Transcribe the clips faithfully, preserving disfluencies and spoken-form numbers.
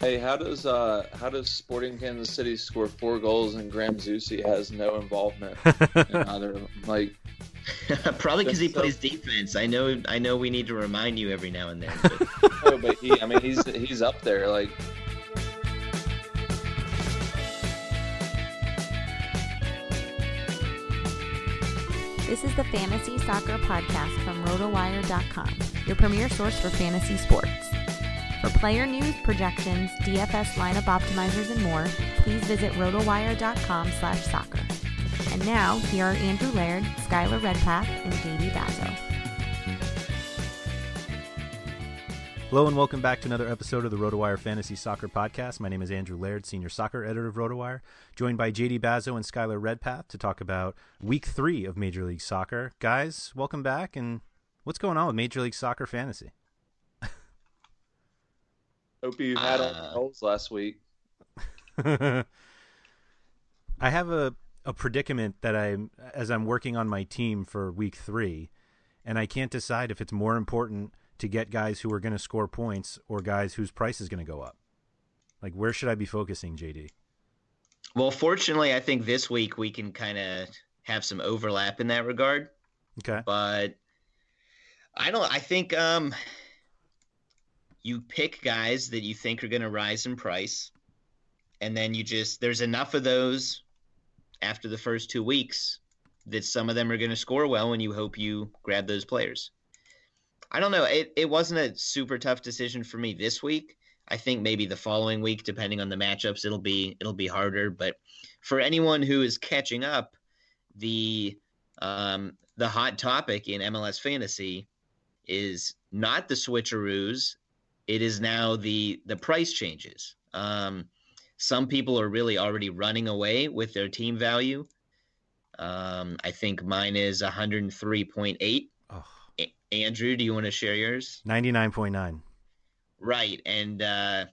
Hey, how does uh, how does Sporting Kansas City score four goals and Graham Zusi has no involvement in either of them? Like, probably because he so... plays defense. I know, I know. We need to remind you every now and then. But... no, but he, I mean, he's he's up there. Like, this is the Fantasy Soccer Podcast from rotowire dot com, your premier source for fantasy sports. For player news, projections, D F S lineup optimizers, and more, please visit rotowire.com slash soccer. And now, here are Andrew Laird, Skylar Redpath, and J D Bazo. Hello and welcome back to another episode of the Rotowire Fantasy Soccer Podcast. My name is Andrew Laird, Senior Soccer Editor of Rotowire, joined by J D Bazo and Skylar Redpath to talk about Week three of Major League Soccer. Guys, welcome back, and what's going on with Major League Soccer Fantasy? Hope you had all the goals last week. I have a, a predicament that I'm as I'm working on my team for week three, and I can't decide if it's more important to get guys who are going to score points or guys whose price is going to go up. Like, where should I be focusing, J D? Well, fortunately, I think this week we can kind of have some overlap in that regard. Okay. But I don't. I think. Um, You pick guys that you think are going to rise in price, and then you just – there's enough of those after the first two weeks that some of them are going to score well, and you hope you grab those players. I don't know. It, it wasn't a super tough decision for me this week. I think maybe the following week, depending on the matchups, it'll be it'll be harder. But for anyone who is catching up, the um, the hot topic in M L S Fantasy is not the switcheroos. It is now the the price changes. Um, some people are really already running away with their team value. Um, I think mine is one oh three point eight. Oh. A- Andrew, do you want to share yours? ninety-nine point nine. Right, and uh,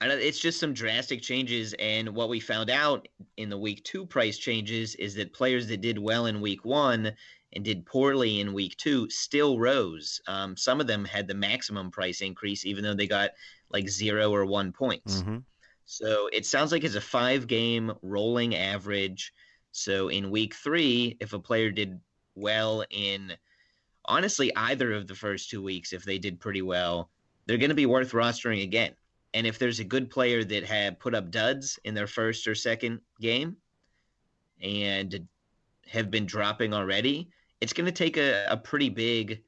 I don't, it's just some drastic changes. And what we found out in the week two price changes is that players that did well in week one and did poorly in week two still rose. Um, some of them had the maximum price increase, even though they got like zero or one points. Mm-hmm. So it sounds like it's a five game rolling average. So in week three, if a player did well in honestly either of the first two weeks, if they did pretty well, they're going to be worth rostering again. And if there's a good player that had put up duds in their first or second game and have been dropping already, it's going to take a, a pretty big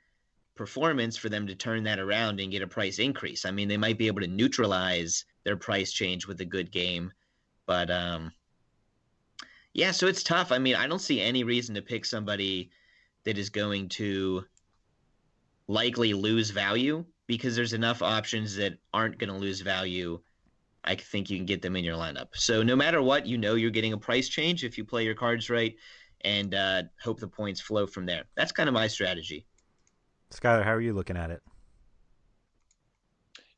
performance for them to turn that around and get a price increase. I mean, they might be able to neutralize their price change with a good game, but um, yeah, so it's tough. I mean, I don't see any reason to pick somebody that is going to likely lose value, because there's enough options that aren't going to lose value. I think you can get them in your lineup. So no matter what, you know you're getting a price change if you play your cards right and uh, hope the points flow from there. That's kind of my strategy. Skylar, how are you looking at it?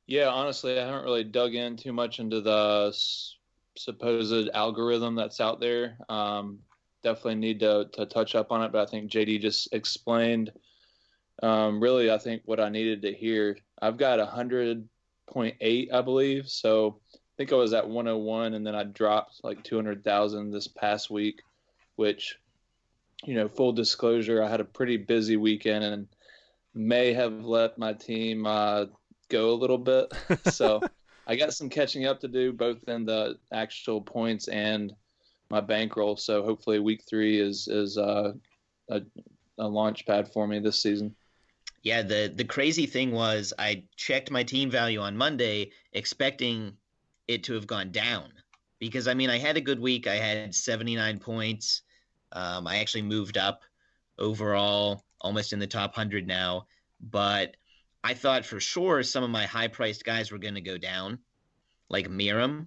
Yeah, honestly, I haven't really dug in too much into the s- supposed algorithm that's out there. Um, definitely need to, to touch up on it, but I think J D just explained Um, really, I think what I needed to hear. I've got one hundred point eight, I believe. So I think I was at one oh one, and then I dropped like two hundred thousand this past week, which, you know, full disclosure, I had a pretty busy weekend and may have let my team uh, go a little bit. So I got some catching up to do, both in the actual points and my bankroll. So hopefully week three is, is uh, a, a launch pad for me this season. Yeah, the the crazy thing was I checked my team value on Monday expecting it to have gone down because, I mean, I had a good week. I had seventy-nine points. Um, I actually moved up overall, almost in the top one hundred now. But I thought for sure some of my high-priced guys were going to go down, like Miram.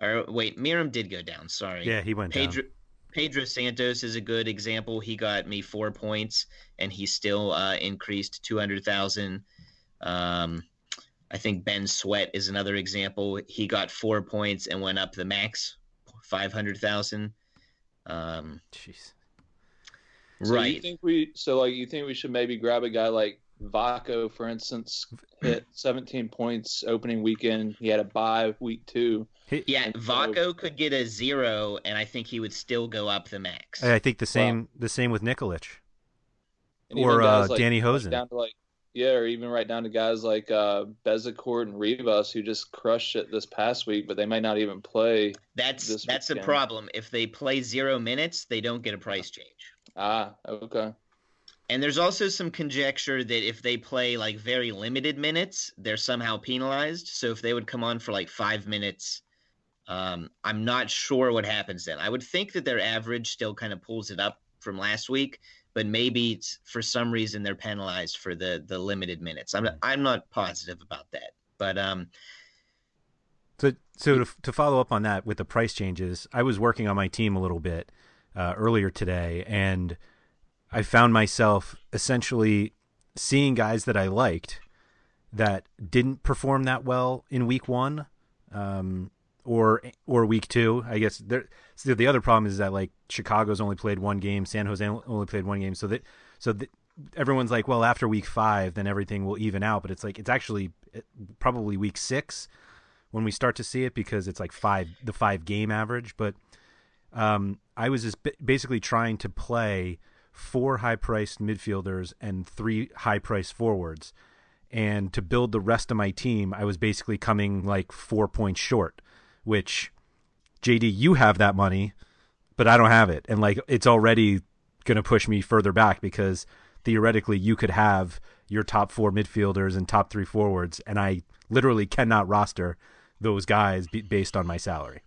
Or wait, Miram did go down, sorry. Yeah, he went Pedro- down. Pedro Santos is a good example. He got me four points, and he still uh, increased two hundred thousand. Um, I think Ben Sweat is another example. He got four points and went up the max, five hundred thousand. Um, Jeez. So right. You think we, so, like, you think we should maybe grab a guy like Vako, for instance, hit seventeen points opening weekend. He had a bye week two. Yeah, Vako could get a zero, and I think he would still go up the max. I think the same wow. the same with Nikolic. Or uh, like, Danny Hosen. Down to like, yeah, or even right down to guys like uh, Bezicourt and Rivas, who just crushed it this past week, but they might not even play. That's this that's the problem. If they play zero minutes, they don't get a price change. Ah, okay. And there's also some conjecture that if they play like very limited minutes, they're somehow penalized. So if they would come on for like five minutes, Um, I'm not sure what happens then. I would think that their average still kind of pulls it up from last week, but maybe for some reason they're penalized for the the limited minutes. I'm not, I'm not positive about that. But um, so so to, to follow up on that with the price changes, I was working on my team a little bit uh, earlier today, and I found myself essentially seeing guys that I liked that didn't perform that well in week one. Um, Or or week two, I guess. There, so the other problem is that like Chicago's only played one game, San Jose only played one game, so that so that everyone's like, well, after week five, then everything will even out. But it's like it's actually probably week six when we start to see it because it's like five the five game average. But um, I was just basically trying to play four high priced midfielders and three high priced forwards, and to build the rest of my team, I was basically coming like four points short. Which, J D, you have that money, but I don't have it. And, like, it's already going to push me further back because theoretically you could have your top four midfielders and top three forwards, and I literally cannot roster those guys b- based on my salary.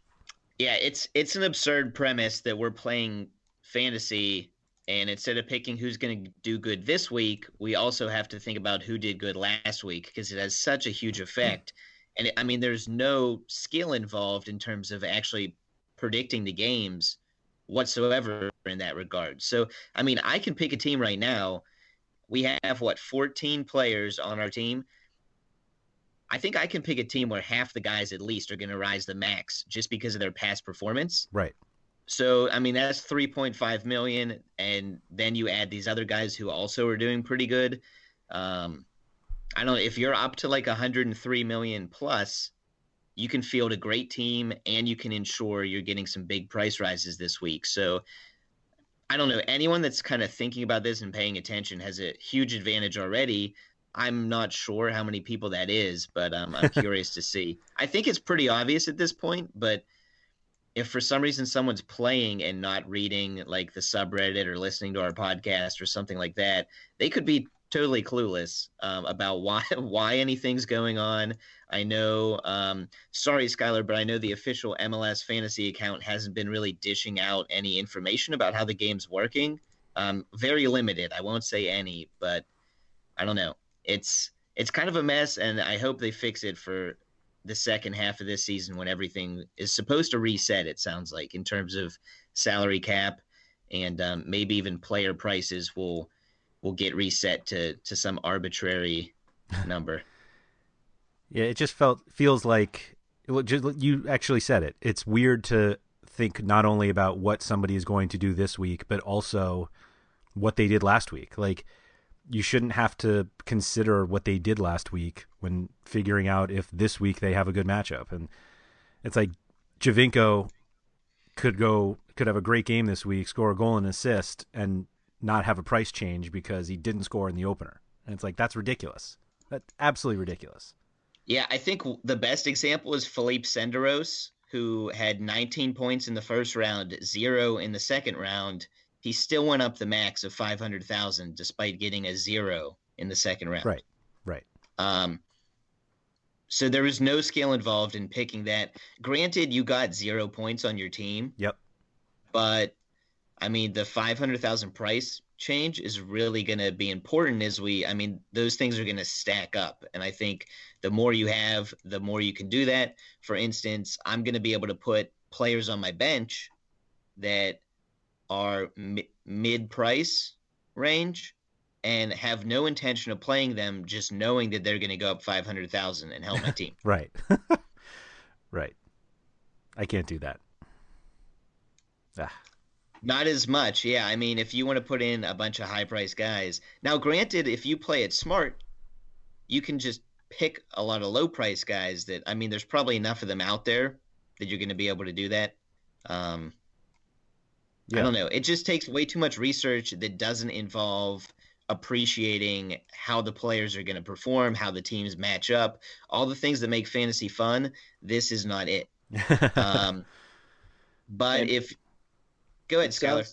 Yeah, it's it's an absurd premise that we're playing fantasy, and instead of picking who's going to do good this week, we also have to think about who did good last week because it has such a huge effect. Mm-hmm. And, I mean, there's no skill involved in terms of actually predicting the games whatsoever in that regard. So, I mean, I can pick a team right now. We have, what, fourteen players on our team. I think I can pick a team where half the guys at least are going to rise the max just because of their past performance. Right. So, I mean, that's three point five million dollars, and then you add these other guys who also are doing pretty good. Um I don't know, if you're up to like one hundred three million plus, you can field a great team and you can ensure you're getting some big price rises this week. So I don't know, anyone that's kind of thinking about this and paying attention has a huge advantage already. I'm not sure how many people that is, but um, I'm curious to see. I think it's pretty obvious at this point, but if for some reason someone's playing and not reading like the subreddit or listening to our podcast or something like that, they could be totally clueless um, about why why anything's going on. I know, um, sorry, Skylar, but I know the official M L S fantasy account hasn't been really dishing out any information about how the game's working. Um, very limited. I won't say any, but I don't know. It's it's kind of a mess, and I hope they fix it for the second half of this season when everything is supposed to reset, it sounds like, in terms of salary cap and um, maybe even player prices will will get reset to, to some arbitrary number. Yeah, it just felt feels like – you actually said it. It's weird to think not only about what somebody is going to do this week, but also what they did last week. Like, you shouldn't have to consider what they did last week when figuring out if this week they have a good matchup. And it's like Javinko could go, could have a great game this week, score a goal and assist and not have a price change because he didn't score in the opener. And it's like, that's ridiculous. That's absolutely ridiculous. Yeah. I think the best example is Felipe Senderos, who had nineteen points in the first round, zero in the second round. He still went up the max of five hundred thousand despite getting a zero in the second round. Right, right. Um, so there was no skill involved in picking that. Granted, you got zero points on your team. Yep. But, I mean, the five hundred thousand price change is really going to be important as we – I mean, those things are going to stack up. And I think the more you have, the more you can do that. For instance, I'm going to be able to put players on my bench that – are mi- mid-price range and have no intention of playing them, just knowing that they're going to go up five hundred thousand and help my team. Right. Right. I can't do that. Ah. Not as much. Yeah. I mean, if you want to put in a bunch of high-priced guys. Now, granted, if you play it smart, you can just pick a lot of low-priced guys that, I mean, there's probably enough of them out there that you're going to be able to do that. Um, Yeah. I don't know. It just takes way too much research that doesn't involve appreciating how the players are going to perform, how the teams match up, all the things that make fantasy fun. This is not it. um, but and if – go ahead, Skylar.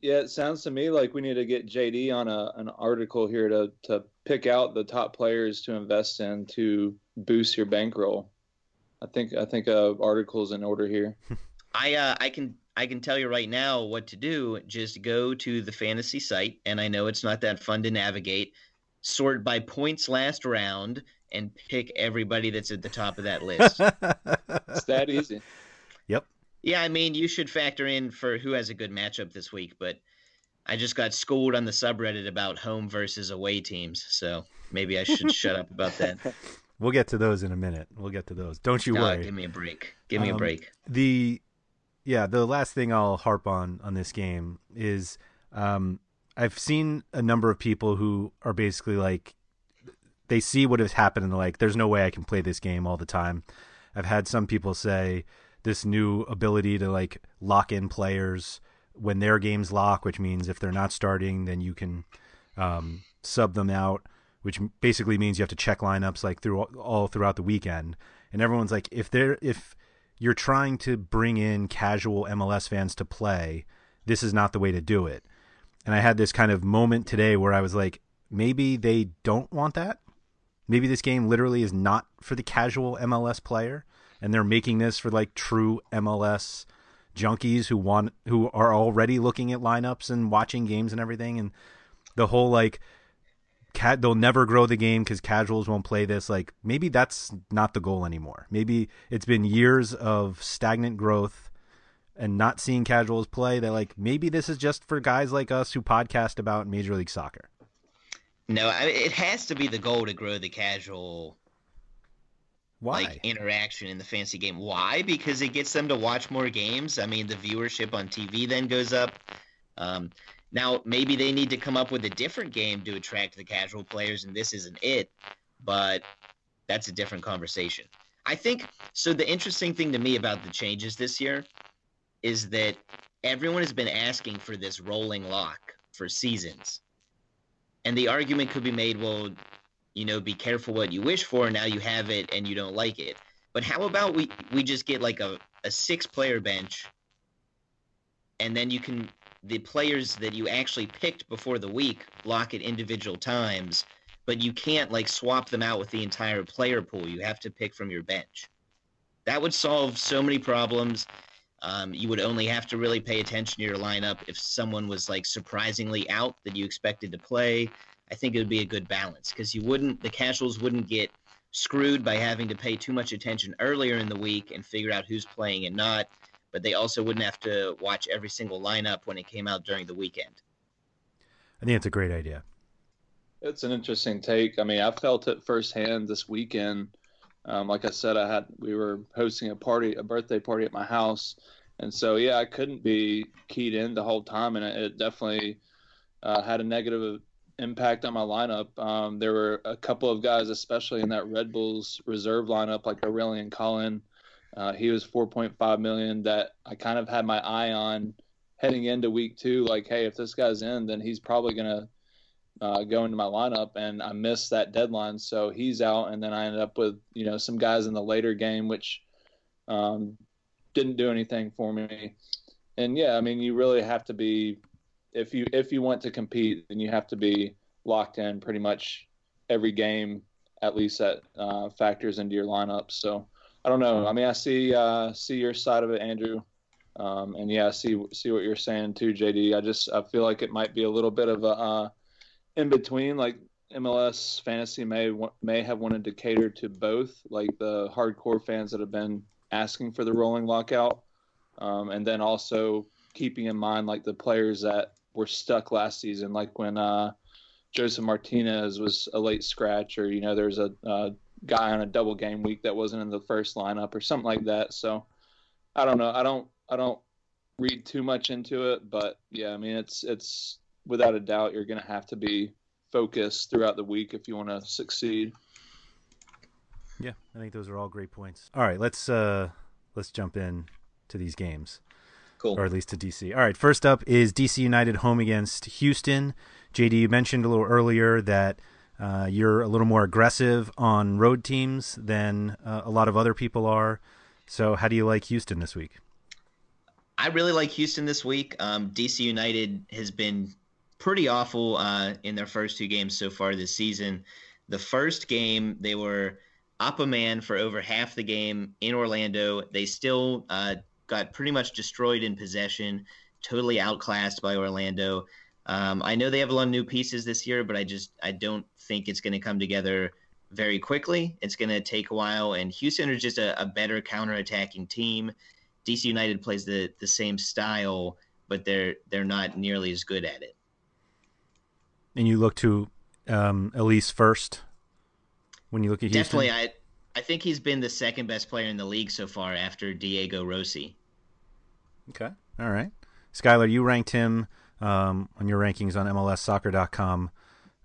Yeah, it sounds to me like we need to get J D on a an article here to, to pick out the top players to invest in to boost your bankroll. I think I think uh, article's in order here. I uh, I can – I can tell you right now what to do. Just go to the fantasy site, and I know it's not that fun to navigate. Sort by points last round and pick everybody that's at the top of that list. It's that easy. Yep. Yeah, I mean, you should factor in for who has a good matchup this week, but I just got schooled on the subreddit about home versus away teams, so maybe I should shut up about that. We'll get to those in a minute. We'll get to those. Don't you oh, worry. Give me a break. Give me um, a break. The... Yeah, the last thing I'll harp on on this game is um, I've seen a number of people who are basically like, they see what has happened and they're like, there's no way I can play this game all the time. I've had some people say this new ability to like lock in players when their games lock, which means if they're not starting, then you can um, sub them out, which basically means you have to check lineups like through all throughout the weekend. And everyone's like, if they're if you're trying to bring in casual M L S fans to play, this is not the way to do it. And I had this kind of moment today where I was like, maybe they don't want that. Maybe this game literally is not for the casual M L S player, and they're making this for like true M L S junkies who want, who are already looking at lineups and watching games and everything. And the whole like, Cat, they'll never grow the game because casuals won't play this. Like, maybe that's not the goal anymore. Maybe it's been years of stagnant growth and not seeing casuals play. They're like, maybe this is just for guys like us who podcast about Major League Soccer. No, I, it has to be the goal to grow the casual Why? Like, interaction in the fantasy game. Why? Because it gets them to watch more games. I mean, the viewership on T V then goes up. Um, Now, maybe they need to come up with a different game to attract the casual players, and this isn't it, but that's a different conversation. I think so. The interesting thing to me about the changes this year is that everyone has been asking for this rolling lock for seasons. And the argument could be made, well, you know, be careful what you wish for. Now you have it and you don't like it. But how about we, we just get like a, a six-player bench, and then you can – the players that you actually picked before the week lock at individual times, but you can't like swap them out with the entire player pool. You have to pick from your bench. That would solve so many problems. Um, you would only have to really pay attention to your lineup if someone was like surprisingly out that you expected to play. I think it would be a good balance because you wouldn't – the casuals wouldn't get screwed by having to pay too much attention earlier in the week and figure out who's playing and not, but they also wouldn't have to watch every single lineup when it came out during the weekend. I think it's a great idea. It's an interesting take. I mean, I felt it firsthand this weekend. Um, like I said, I had we were hosting a party, a birthday party at my house, and so yeah, I couldn't be keyed in the whole time, and it, it definitely uh, had a negative impact on my lineup. Um, there were a couple of guys, especially in that Red Bulls reserve lineup, like Aurelian Collin. Uh, he was four point five million that I kind of had my eye on heading into week two. Like, hey, if this guy's in, then he's probably going to uh, go into my lineup. And I missed that deadline. So he's out. And then I ended up with, you know, some guys in the later game, which um, didn't do anything for me. And yeah, I mean, you really have to be, If you if you want to compete, then you have to be locked in pretty much every game, at least that uh, factors into your lineup. So I don't know. I mean, I see uh, see your side of it, Andrew, um, and yeah, I see see what you're saying too, J D. I just I feel like it might be a little bit of a uh, in between. Like M L S fantasy may may have wanted to cater to both, like the hardcore fans that have been asking for the rolling lockout, um, and then also keeping in mind like the players that were stuck last season, like when uh, Joseph Martinez was a late scratch, or, you know, there's a uh, guy on a double game week that wasn't in the first lineup or something like that. So I don't know. I don't, I don't read too much into it, but yeah, I mean, it's, it's without a doubt, you're going to have to be focused throughout the week if you want to succeed. Yeah. I think those are all great points. All right, let's, uh, let's jump in to these games. Cool. Or at least to D C. All right, first up is D C United home against Houston. J D, you mentioned a little earlier that uh, you're a little more aggressive on road teams than uh, a lot of other people are. So how do you like Houston this week? I really like Houston this week. Um, D C United has been pretty awful uh, in their first two games so far this season. The first game, they were up a man for over half the game in Orlando. They still uh got pretty much destroyed in possession, totally outclassed by Orlando. Um, I know they have a lot of new pieces this year, but I just I don't think it's going to come together very quickly. It's going to take a while, and Houston are just a, a better counterattacking team. D C United plays the the same style, but they're they're not nearly as good at it. And you look to um, Elise first when you look at Houston? Definitely. I, I think he's been the second best player in the league so far after Diego Rossi. Okay. All right. Skylar, you ranked him um, on your rankings on M L S soccer dot com.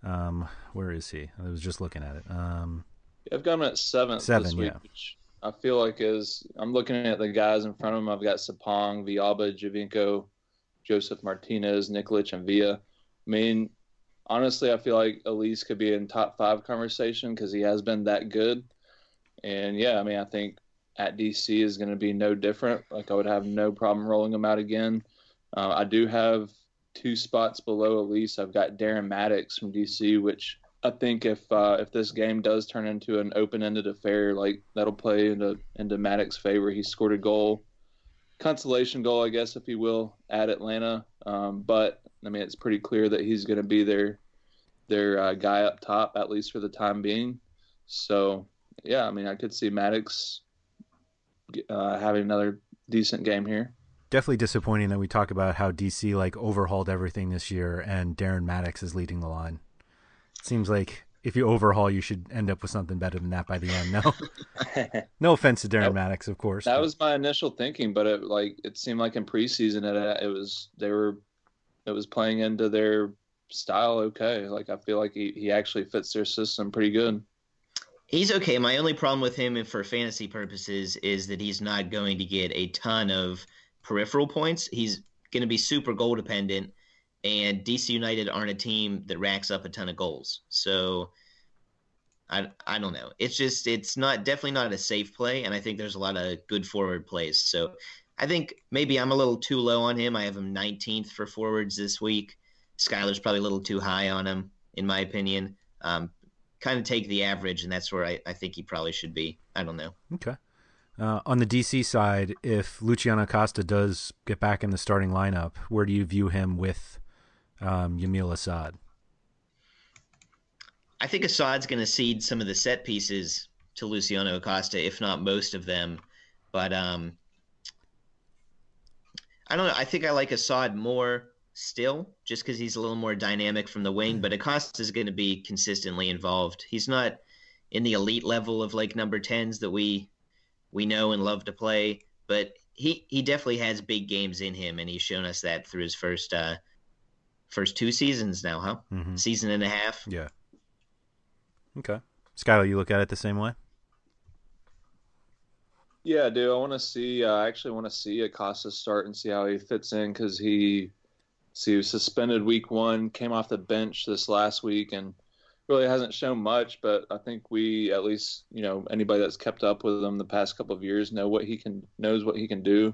Um, where is he? I was just looking at it. Um, I've got him at seventh seven, this week, yeah. Which I feel like is – I'm looking at the guys in front of him. I've got Sapong, Villalba, Javinko, Joseph Martinez, Nikolic, and Villa. I mean, honestly, I feel like Elise could be in top five conversation because he has been that good. And, yeah, I mean, I think at D C is going to be no different. Like, I would have no problem rolling them out again. Uh, I do have two spots below Elise. I've got Darren Maddox from D C, which I think if uh, if this game does turn into an open-ended affair, like, that'll play into, into Maddox's favor. He scored a goal, consolation goal, I guess, if you will, at Atlanta. Um, but, I mean, it's pretty clear that he's going to be their, their uh, guy up top, at least for the time being. So... yeah, I mean, I could see Maddox uh, having another decent game here. Definitely disappointing that we talk about how D C like overhauled everything this year, and Darren Maddox is leading the line. It seems like if you overhaul, you should end up with something better than that by the end. No, no offense to Darren that, Maddox, of course. That but. was my initial thinking, but it like it seemed like in preseason it it was they were it was playing into their style. Okay, like I feel like he he actually fits their system pretty good. He's okay. My only problem with him for fantasy purposes is that he's not going to get a ton of peripheral points. He's going to be super goal dependent, and D C United aren't a team that racks up a ton of goals. So I, I don't know. It's just it's not definitely not a safe play, and I think there's a lot of good forward plays. So I think maybe I'm a little too low on him. I have him nineteenth for forwards this week. Skylar's probably a little too high on him, in my opinion. Um, kind of take the average, and that's where I, I think he probably should be. I don't know. Okay. Uh, on the D C side, if Luciano Acosta does get back in the starting lineup, where do you view him with um, Yamil Assad? I think Assad's going to cede some of the set pieces to Luciano Acosta, if not most of them. But um, I don't know. I think I like Assad more still, just because he's a little more dynamic from the wing. But Acosta is going to be consistently involved. He's not in the elite level of like number tens that we we know and love to play, but he he definitely has big games in him, and he's shown us that through his first uh, first two seasons now, huh? Mm-hmm. Season and a half. Yeah. Okay. Skylar, you look at it the same way? Yeah, I do. I want to see. Uh, I actually want to see Acosta start and see how he fits in, because he. So he was suspended week one, came off the bench this last week, and really hasn't shown much. But I think we, at least, you know, anybody that's kept up with him the past couple of years know what he can knows what he can do.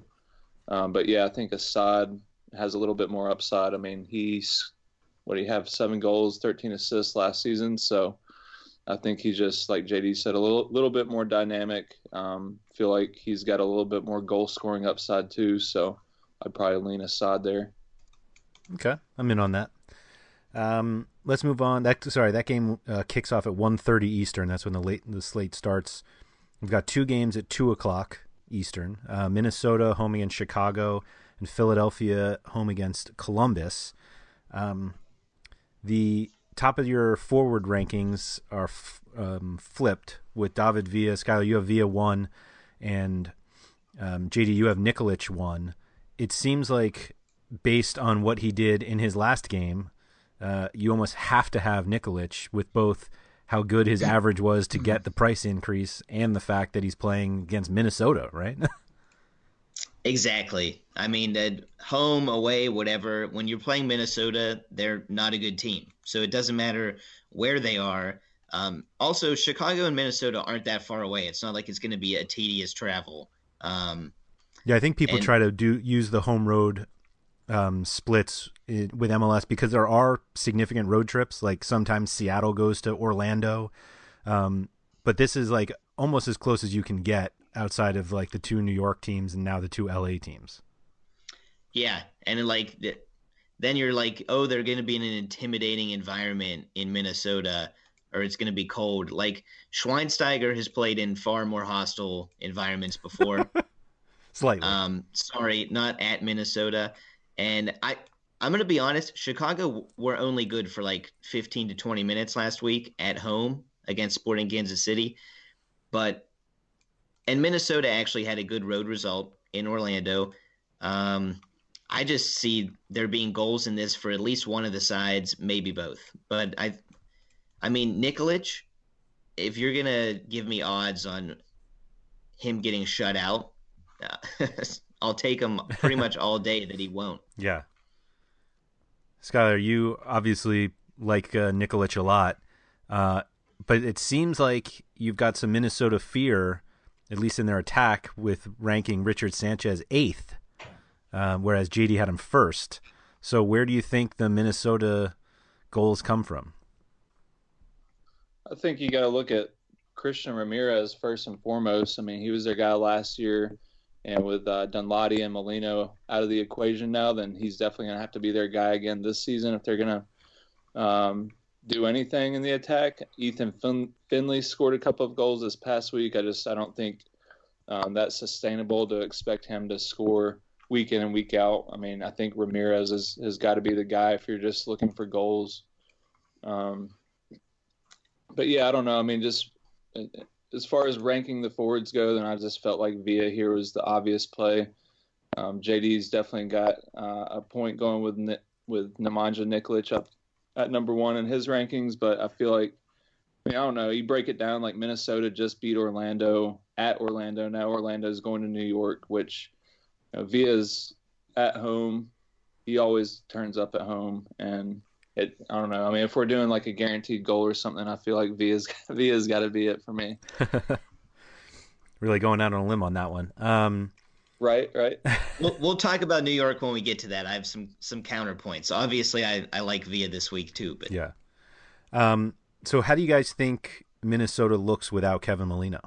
Um, but yeah, I think Assad has a little bit more upside. I mean, he's what do you have? Seven goals, thirteen assists last season. So I think he's just, like J D said, a little little bit more dynamic. Um, feel like he's got a little bit more goal scoring upside too. So I'd probably lean Assad there. Okay, I'm in on that. Um, let's move on. That sorry, that game uh, kicks off at one thirty Eastern. That's when the late the slate starts. We've got two games at two o'clock Eastern. Uh, Minnesota home against Chicago, and Philadelphia home against Columbus. Um, the top of your forward rankings are f- um, flipped with David Villa. Skylar, you have Villa one, and um, J D, you have Nikolic one. It seems like, based on what he did in his last game, uh, you almost have to have Nikolic, with both how good his average was to get the price increase and the fact that he's playing against Minnesota, right? Exactly. I mean, at home, away, whatever, when you're playing Minnesota, they're not a good team. So it doesn't matter where they are. Um, also, Chicago and Minnesota aren't that far away. It's not like it's going to be a tedious travel. Um, yeah, I think people and- try to do use the home road Um, splits with M L S because there are significant road trips. Like sometimes Seattle goes to Orlando, um, but this is like almost as close as you can get outside of like the two New York teams and now the two L A teams. Yeah, and like then you're like, oh, they're going to be in an intimidating environment in Minnesota, or it's going to be cold. Like Schweinsteiger has played in far more hostile environments before. Slightly. Um, sorry, not at Minnesota. And I, I'm going to be honest, Chicago were only good for like fifteen to twenty minutes last week at home against Sporting Kansas City. But and Minnesota actually had a good road result in Orlando. Um, I just see there being goals in this for at least one of the sides, maybe both. But I I mean, Nikolic, if you're going to give me odds on him getting shut out, uh, I'll take him pretty much all day that he won't. Yeah. Skylar, you obviously like uh, Nikolic a lot, uh, but it seems like you've got some Minnesota fear, at least in their attack, with ranking Richard Sanchez eighth, uh, whereas J D had him first. So where do you think the Minnesota goals come from? I think you got to look at Christian Ramirez first and foremost. I mean, he was their guy last year. And with uh, Dunlady and Molino out of the equation now, then he's definitely going to have to be their guy again this season if they're going to um, do anything in the attack. Ethan fin- Finley scored a couple of goals this past week. I just I don't think um, that's sustainable to expect him to score week in and week out. I mean, I think Ramirez is, has got to be the guy if you're just looking for goals. Um, but, yeah, I don't know. I mean, just – as far as ranking the forwards go, then I just felt like Villa here was the obvious play. Um, J D's definitely got uh, a point going with Ni- with Nemanja Nikolic up at number one in his rankings, but I feel like I mean, I don't know. You break it down, like Minnesota just beat Orlando at Orlando. Now Orlando's going to New York, which you know, Villa's at home. He always turns up at home. And it, I don't know. I mean, if we're doing like a guaranteed goal or something, I feel like Villa's, Villa's got to be it for me. Really going out on a limb on that one. Um, right, right. we'll, we'll talk about New York when we get to that. I have some some counterpoints. Obviously, I, I like Villa this week too. But yeah. Um. So how do you guys think Minnesota looks without Kevin Molino?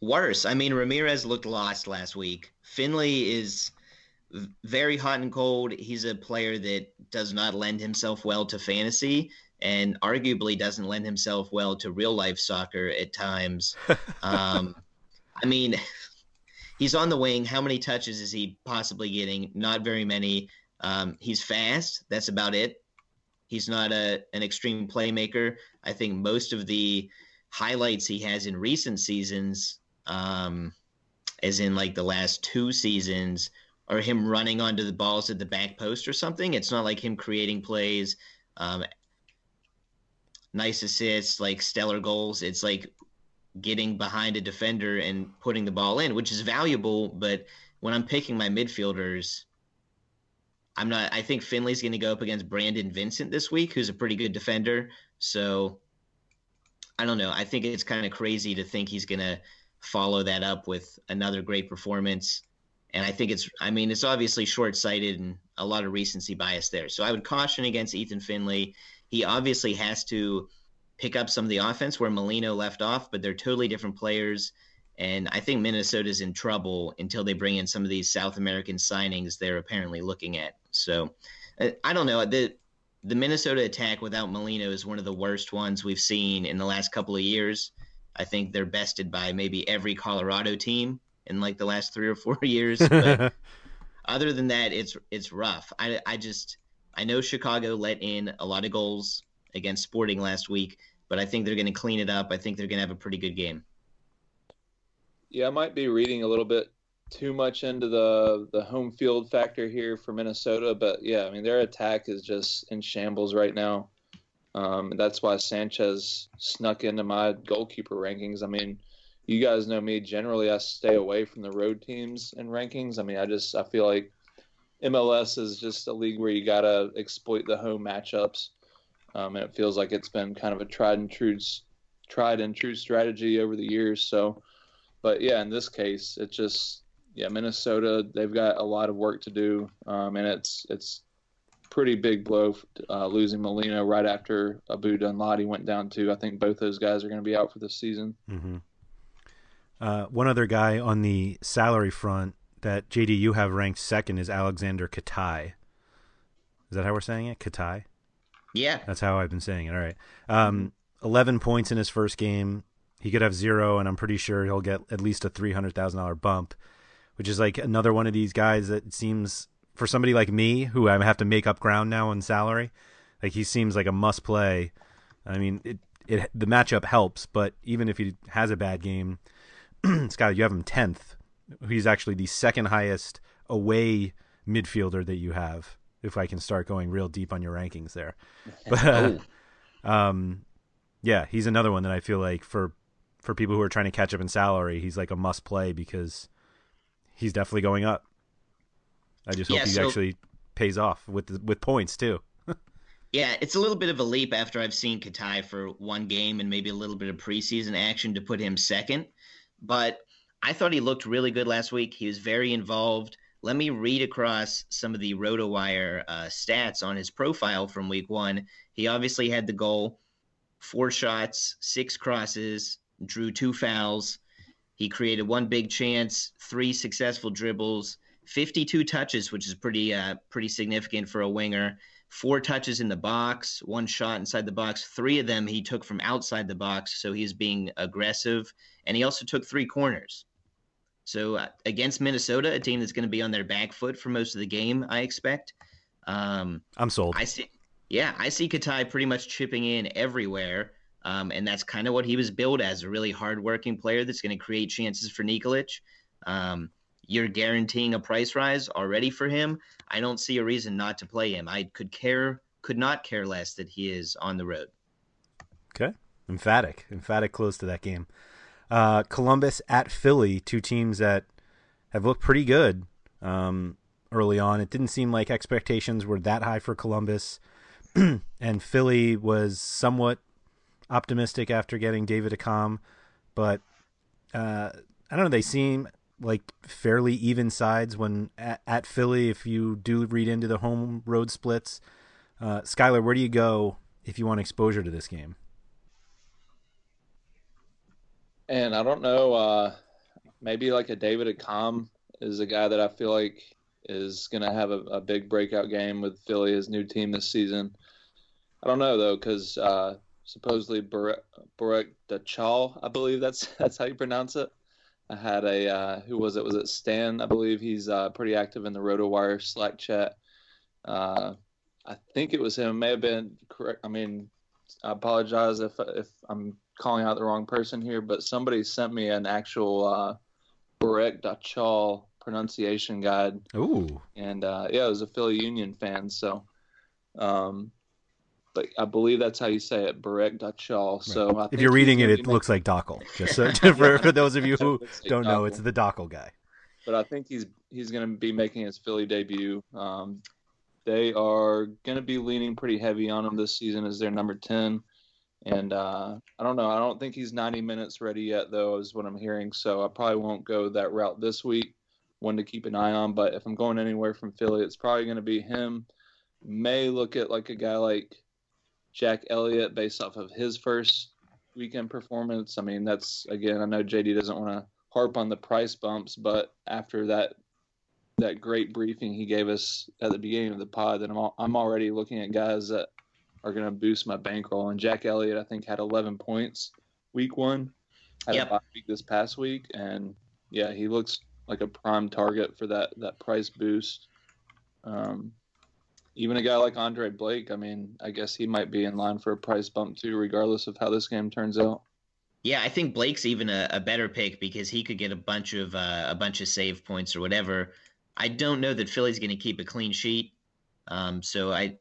Worse. I mean, Ramirez looked lost last week. Finley is very hot and cold. He's a player that does not lend himself well to fantasy and arguably doesn't lend himself well to real-life soccer at times. um, I mean, he's on the wing. How many touches is he possibly getting? Not very many. Um, he's fast. That's about it. He's not a an extreme playmaker. I think most of the highlights he has in recent seasons, um, as in like the last two seasons, are him running onto the balls at the back post or something. It's not like him creating plays, um, nice assists, like stellar goals. It's like getting behind a defender and putting the ball in, which is valuable. But when I'm picking my midfielders, I'm not. I think Finley's going to go up against Brandon Vincent this week, who's a pretty good defender. So I don't know. I think it's kind of crazy to think he's going to follow that up with another great performance. And I think it's. I mean, it's obviously short-sighted and a lot of recency bias there. So I would caution against Ethan Finley. He obviously has to pick up some of the offense where Molino left off, but they're totally different players. And I think Minnesota's in trouble until they bring in some of these South American signings they're apparently looking at. So I don't know. The the Minnesota attack without Molino is one of the worst ones we've seen in the last couple of years. I think they're bested by maybe every Colorado team in like the last three or four years. But other than that, it's it's rough. I, I just I know Chicago let in a lot of goals against Sporting last week, but I think they're going to clean it up. I think they're going to have a pretty good game. Yeah, I might be reading a little bit too much into the the home field factor here for Minnesota, but yeah, I mean their attack is just in shambles right now. Um, that's why Sanchez snuck into my goalkeeper rankings. I mean, you guys know me. Generally, I stay away from the road teams in rankings. I mean, I just I feel like M L S is just a league where you gotta exploit the home matchups, um, and it feels like it's been kind of a tried and true tried and true strategy over the years. So. But, yeah, in this case, it's just, yeah, Minnesota, they've got a lot of work to do, um, and it's it's pretty big blow uh, losing Molino right after Abu Dunladi went down, too. I think both those guys are going to be out for this season. Mm-hmm. Uh, one other guy on the salary front that, J D, you have ranked second is Alexander Katai. Is that how we're saying it? Katai? Yeah. That's how I've been saying it. All right. Um, eleven points in his first game. He could have zero, and I'm pretty sure he'll get at least a three hundred thousand dollars bump, which is like another one of these guys that seems, for somebody like me, who I have to make up ground now on salary, like he seems like a must-play. I mean, it, it the matchup helps, but even if he has a bad game, Scott, you have him tenth. He's actually the second highest away midfielder that you have, if I can start going real deep on your rankings there. But uh, um, yeah, he's another one that I feel like for – for people who are trying to catch up in salary, he's like a must play because he's definitely going up. I just hope yeah, he so, actually pays off with, the, with points too. Yeah. It's a little bit of a leap after I've seen Katai for one game and maybe a little bit of preseason action to put him second, but I thought he looked really good last week. He was very involved. Let me read across some of the RotoWire uh, stats on his profile from week one. He obviously had the goal, four shots, six crosses, drew two fouls. He created one big chance, three successful dribbles, fifty-two touches, which is pretty uh, pretty significant for a winger, four touches in the box, one shot inside the box. Three of them he took from outside the box, so he's being aggressive. And he also took three corners. So uh, against Minnesota, a team that's going to be on their back foot for most of the game, I expect. Um, I'm sold. I see. Yeah, I see Katai pretty much chipping in everywhere. Um, and that's kind of what he was billed as, a really hard-working player that's going to create chances for Nikolic. Um, you're guaranteeing a price rise already for him. I don't see a reason not to play him. I could care, could not care less that he is on the road. Okay. Emphatic. Emphatic close to that game. Uh, Columbus at Philly, two teams that have looked pretty good um, early on. It didn't seem like expectations were that high for Columbus. And Philly was somewhat optimistic after getting David Akam. But uh, I don't know, they seem like fairly even sides when at, at Philly, if you do read into the home road splits. Uh, Skylar, where do you go if you want exposure to this game? And I don't know, uh, maybe like a David Akam is a guy that I feel like is going to have a, a big breakout game with Philly, his new team this season. I don't know, though, because uh, supposedly Burek, Burek Dachal, I believe that's that's how you pronounce it. I had a, uh, who was it? Was it Stan? I believe he's uh, pretty active in the RotoWire Slack chat. Uh, I think it was him. It may have been correct. I mean, I apologize if if I'm calling out the wrong person here, but somebody sent me an actual uh, Burek Dachal pronunciation guide. Ooh. And uh, yeah, it was a Philly Union fan. So, um, but I believe that's how you say it, Burek Dachal. Right. So I if think you're reading it, it looks like Dachal. Just so, for, for those of you who don't know, it's the Dachal guy. But I think he's he's going to be making his Philly debut. Um, they are going to be leaning pretty heavy on him this season as their number ten. And uh, I don't know. I don't think he's ninety minutes ready yet, though, is what I'm hearing. So I probably won't go that route this week. One to keep an eye on. But if I'm going anywhere from Philly, it's probably going to be him. May look at like a guy like Jack Elliott based off of his first weekend performance. I mean, that's, again, I know J D doesn't want to harp on the price bumps, but after that that great briefing he gave us at the beginning of the pod, then I'm, all, I'm already looking at guys that are going to boost my bankroll. And Jack Elliott, I think, had eleven points week one. Had yep. a bye week this past week. And, yeah, he looks like a prime target for that, that price boost. Um, even a guy like Andre Blake, I mean, I guess he might be in line for a price bump too, regardless of how this game turns out. Yeah, I think Blake's even a, a better pick because he could get a bunch of uh, a bunch of save points or whatever. I don't know that Philly's going to keep a clean sheet, um, so I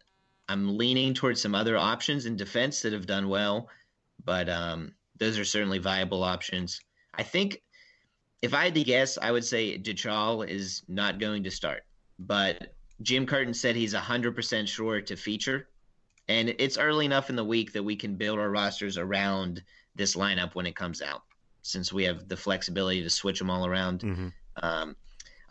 I'm leaning towards some other options in defense that have done well, but um, those are certainly viable options. I think. If I had to guess, I would say Dachal is not going to start. But Jim Curtin said he's one hundred percent sure to feature. And it's early enough in the week that we can build our rosters around this lineup when it comes out, since we have the flexibility to switch them all around. Mm-hmm. Um,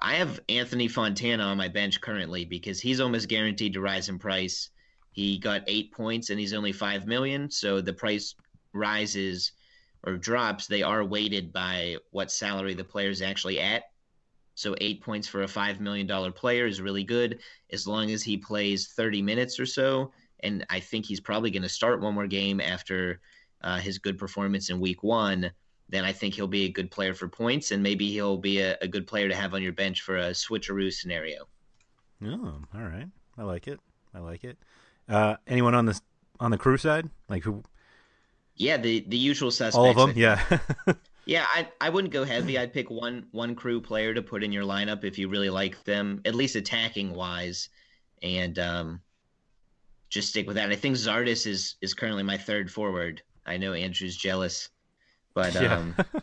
I have Anthony Fontana on my bench currently because he's almost guaranteed to rise in price. He got eight points and he's only five million dollars, so the price rises or drops, they are weighted by what salary the player is actually at. So eight points for a five million dollars player is really good as long as he plays thirty minutes or so. And I think he's probably going to start one more game after uh, his good performance in week one. Then I think he'll be a good player for points, and maybe he'll be a, a good player to have on your bench for a switcheroo scenario. Oh, all right. I like it. I like it. Uh, anyone on the, on the crew side? Like who? Yeah, the, the usual suspects. All of them, yeah. yeah, I I wouldn't go heavy. I'd pick one one crew player to put in your lineup if you really like them, at least attacking-wise, and um, just stick with that. I think Zardes is, is currently my third forward. I know Andrew's jealous, but um, yeah.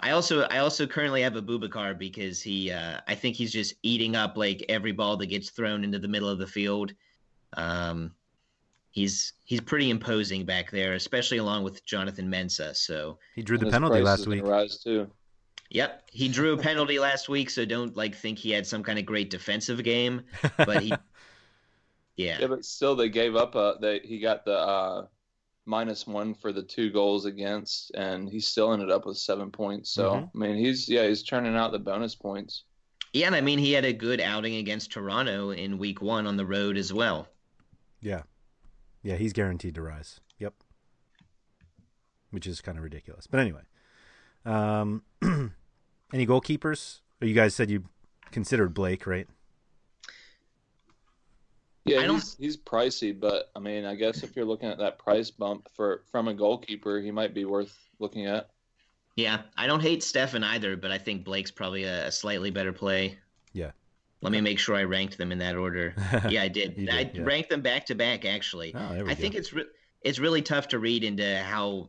I also I also currently have Abubakar because he uh, I think he's just eating up like every ball that gets thrown into the middle of the field. Um He's he's pretty imposing back there, especially along with Jonathan Mensah. So he drew the penalty last week. Rise too. Yep, he drew a penalty last week. So don't like think he had some kind of great defensive game, but he, yeah. yeah, but still they gave up. A, they he got the uh, minus one for the two goals against, and he still ended up with seven points. So mm-hmm. I mean, he's yeah, he's turning out the bonus points. Yeah, and I mean he had a good outing against Toronto in week one on the road as well. Yeah. Yeah, he's guaranteed to rise. Yep. Which is kind of ridiculous. But anyway. Um, any goalkeepers? Or you guys said you considered Blake, right? Yeah, I don't... he's, he's pricey. But, I mean, I guess if you're looking at that price bump for from a goalkeeper, he might be worth looking at. Yeah, I don't hate Stefan either, but I think Blake's probably a, a slightly better play. Yeah. Let me make sure I ranked them in that order. Yeah, I did. did I yeah. ranked them back to back, actually. Oh, I go. think it's re- it's really tough to read into how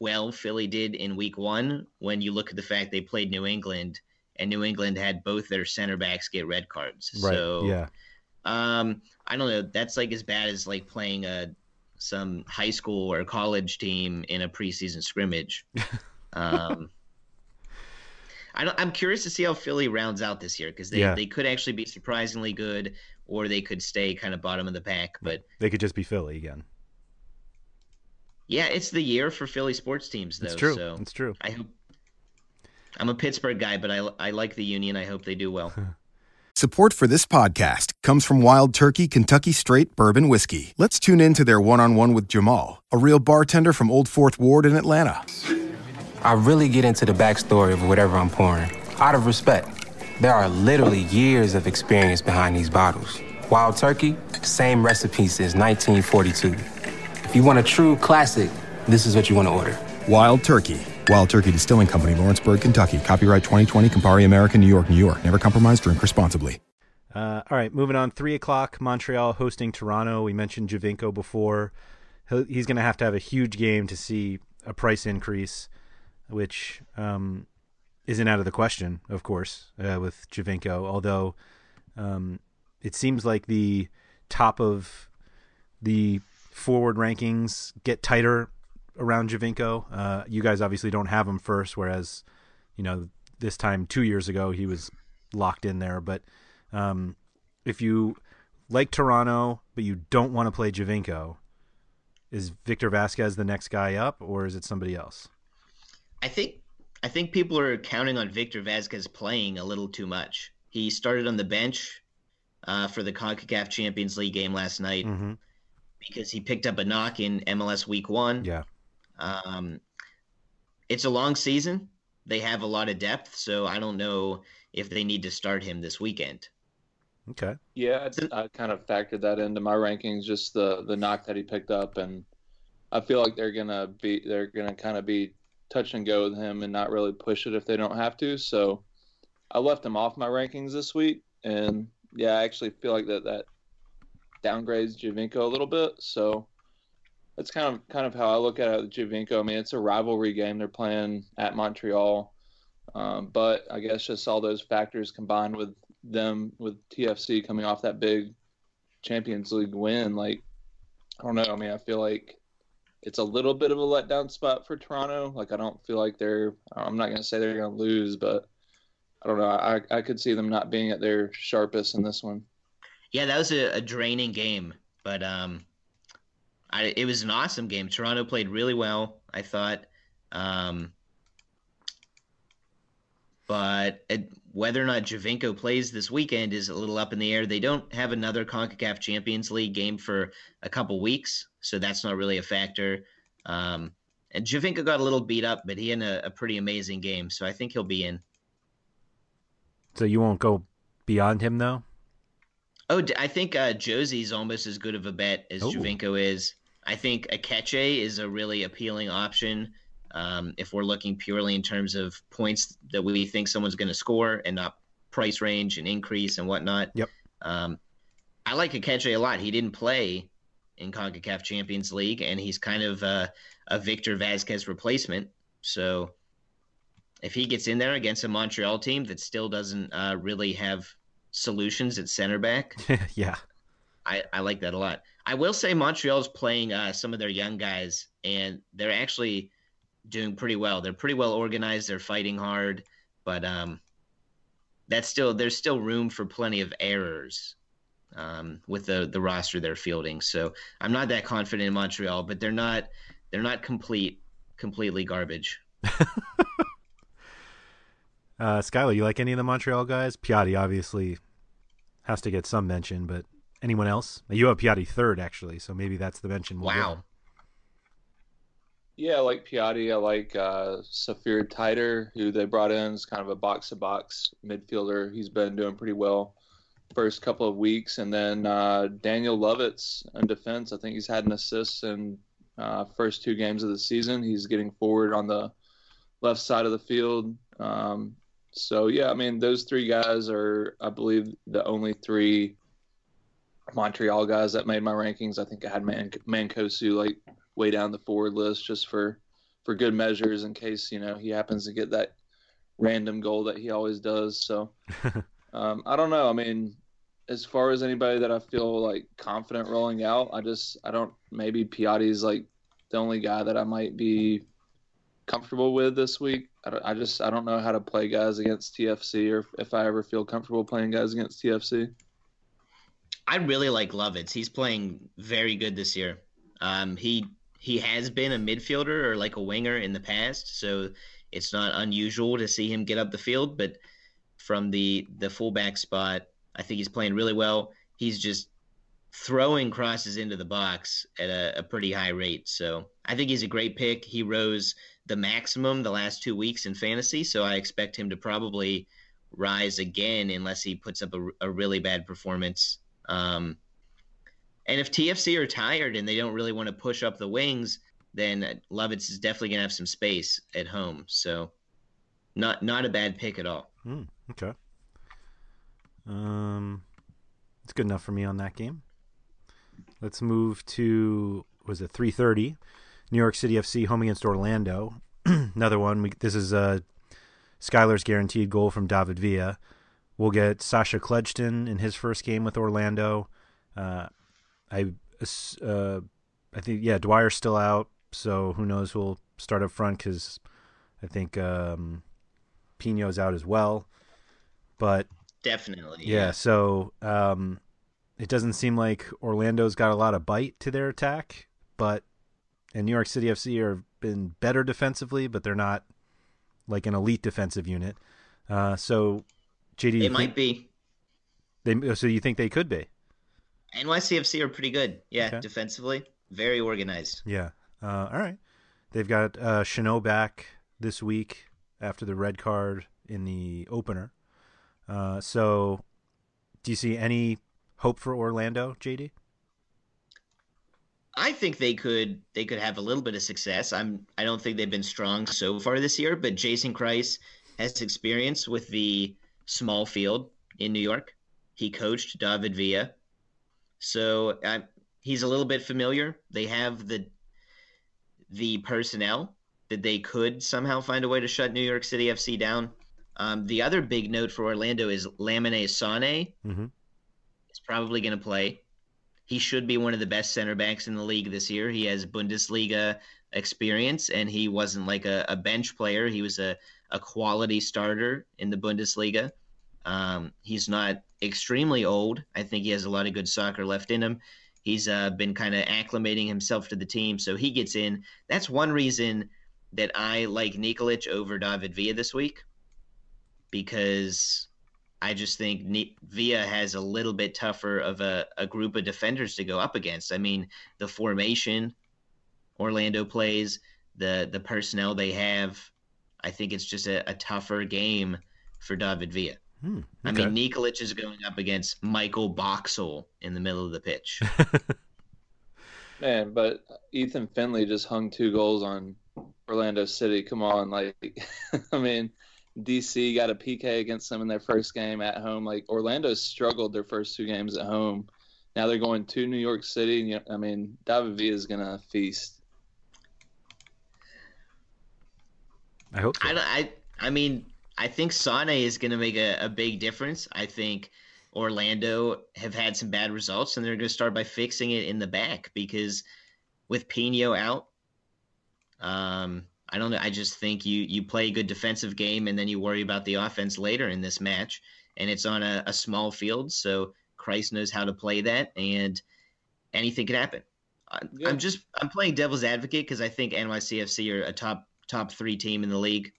well Philly did in week one when you look at the fact they played New England and New England had both their center backs get red cards. Right. So yeah. um, I don't know. That's like as bad as like playing a some high school or college team in a preseason scrimmage. Um, I don't, I'm curious to see how Philly rounds out this year because they, yeah. they could actually be surprisingly good or they could stay kind of bottom of the pack. But they could just be Philly again. Yeah, it's the year for Philly sports teams, though. It's true. So it's true. I hope, I'm a Pittsburgh guy, but I, I like the Union. I hope they do well. Support for this podcast comes from Wild Turkey Kentucky Straight Bourbon Whiskey. Let's tune in to their one-on-one with Jamal, a real bartender from Old Fourth Ward in Atlanta. I really get into the backstory of whatever I'm pouring, out of respect. There are literally years of experience behind these bottles. Wild Turkey, same recipe since nineteen forty-two. If you want a true classic, this is what you want to order. Wild Turkey. Wild Turkey Distilling Company, Lawrenceburg, Kentucky. Copyright twenty twenty, Campari America, New York, New York. Never compromise, drink responsibly. Uh, all right, moving on. three o'clock, Montreal hosting Toronto. We mentioned Javinko before. He'll, he's going to have to have a huge game to see a price increase, which um, isn't out of the question, of course, uh, with Javinko, although um, it seems like the top of the forward rankings get tighter around Javinko. Uh, you guys obviously don't have him first, whereas, you know, this time two years ago he was locked in there. But um, if you like Toronto but you don't want to play Javinko, is Victor Vasquez the next guy up or is it somebody else? I think I think people are counting on Victor Vasquez playing a little too much. He started on the bench uh, for the CONCACAF Champions League game last night mm-hmm. because he picked up a knock in M L S Week One. Yeah, um, it's a long season. They have a lot of depth, so I don't know if they need to start him this weekend. Okay. Yeah, I, I kind of factored that into my rankings, just the the knock that he picked up, and I feel like they're gonna be they're gonna kind of be. touch and go with him and not really push it if they don't have to. So I left him off my rankings this week. And yeah, I actually feel like that, that downgrades Javinko a little bit. So that's kind of, kind of how I look at it with Javinko. I mean, it's a rivalry game. They're playing at Montreal. Um, but I guess just all those factors combined with them, with T F C coming off that big Champions League win. Like, I don't know. I mean, I feel like it's a little bit of a letdown spot for Toronto. Like, I don't feel like they're – I'm not going to say they're going to lose, but I don't know. I, I could see them not being at their sharpest in this one. Yeah, that was a, a draining game, but um, I, it was an awesome game. Toronto played really well, I thought. Um, but it, whether or not Javinko plays this weekend is a little up in the air. They don't have another CONCACAF Champions League game for a couple weeks. So that's not really a factor. Um, and Javinko got a little beat up, but he had a, a pretty amazing game. So I think he'll be in. So you won't go beyond him, though? Oh, I think uh, Josie's almost as good of a bet as Ooh. Javinko is. I think Akeche is a really appealing option um, if we're looking purely in terms of points that we think someone's going to score and not price range and increase and whatnot. Yep. Um, I like Akeche a lot. He didn't play in CONCACAF Champions League, and he's kind of uh, a Victor Vasquez replacement. So if he gets in there against a Montreal team that still doesn't uh, really have solutions at center back, yeah, I, I like that a lot. I will say Montreal's playing uh, some of their young guys, and they're actually doing pretty well. They're pretty well organized. They're fighting hard, but um, that's still there's still room for plenty of errors um with the the roster they're fielding. So I'm not that confident in Montreal, but they're not they're not complete completely garbage. uh Skylar, you like any of the Montreal guys? Piatti obviously has to get some mention, but anyone else? You have Piatti third actually, so maybe that's the mention. We'll wow. Get. Yeah, I like Piatti. I like uh Safir Titer, who they brought in as kind of a box to box midfielder. He's been doing pretty well first couple of weeks, and then uh, Daniel Lovitz in defense. I think he's had an assist in uh, first two games of the season. He's getting forward on the left side of the field. Um, so yeah, I mean, those three guys are, I believe, the only three Montreal guys that made my rankings. I think I had Man- Mancosu like way down the forward list just for, for good measures in case, you know, he happens to get that random goal that he always does. So um, I don't know. I mean, as far as anybody that I feel like confident rolling out, I just, I don't, maybe Piatti's like the only guy that I might be comfortable with this week. I, don't, I just, I don't know how to play guys against T F C or if I ever feel comfortable playing guys against T F C. I really like Lovitz. He's playing very good this year. Um, he he has been a midfielder or like a winger in the past, so it's not unusual to see him get up the field. But from the, the fullback spot, I think he's playing really well. He's just throwing crosses into the box at a, a pretty high rate. So I think he's a great pick. He rose the maximum the last two weeks in fantasy, so I expect him to probably rise again unless he puts up a, a really bad performance. Um, and if T F C are tired and they don't really want to push up the wings, then Lovitz is definitely going to have some space at home. So not, not a bad pick at all. Mm, okay. Um, it's good enough for me on that game. Let's move to, was it three thirty? New York City F C home against Orlando. Another one. We, this is uh, Skylar's guaranteed goal from David Villa. We'll get Sasha Kledgeton in his first game with Orlando. Uh, I uh, I think, yeah, Dwyer's still out, so who knows who'll start up front because I think um, Pino's out as well. But definitely. Yeah, yeah. so um, it doesn't seem like Orlando's got a lot of bite to their attack, but and New York City F C have been better defensively, but they're not like an elite defensive unit. Uh, so... J D, they might think, be. They, so you think they could be? N Y C F C are pretty good. Yeah, okay. Defensively. Very organized. Yeah. Uh, all right. They've got uh, Chenot back this week after the red card in the opener. Uh, so do you see any hope for Orlando, J D? I think they could they could have a little bit of success. I'm I don't think they've been strong so far this year, but Jason Christ has experience with the small field in New York. He coached David Villa. So I, he's a little bit familiar. They have the the personnel that they could somehow find a way to shut New York City F C down. Um, the other big note for Orlando is Lamine Sané mm-hmm. is probably going to play. He should be one of the best center backs in the league this year. He has Bundesliga experience, and he wasn't like a, a bench player. He was a, a quality starter in the Bundesliga. Um, he's not extremely old. I think he has a lot of good soccer left in him. He's uh, been kind of acclimating himself to the team, so he gets in. That's one reason that I like Nikolic over David Villa this week, because I just think Ni- Villa has a little bit tougher of a, a group of defenders to go up against. I mean, the formation Orlando plays, the, the personnel they have, I think it's just a, a tougher game for David Villa. Hmm, okay. I mean, Nikolic is going up against Michael Boxall in the middle of the pitch. Man, but Ethan Finley just hung two goals on Orlando City. Come on, like, I mean, D C got a P K against them in their first game at home. Like, Orlando struggled their first two games at home. Now they're going to New York City. And, you know, I mean, David Villa is going to feast. I hope so. I, I, I mean... I think Sané is going to make a, a big difference. I think Orlando have had some bad results, and they're going to start by fixing it in the back because with Pino out, um, I don't know. I just think you you play a good defensive game, and then you worry about the offense later in this match, and it's on a, a small field, so Christ knows how to play that, and anything could happen. I, yeah. I'm just I'm playing devil's advocate because I think N Y C F C are a top top three team in the league.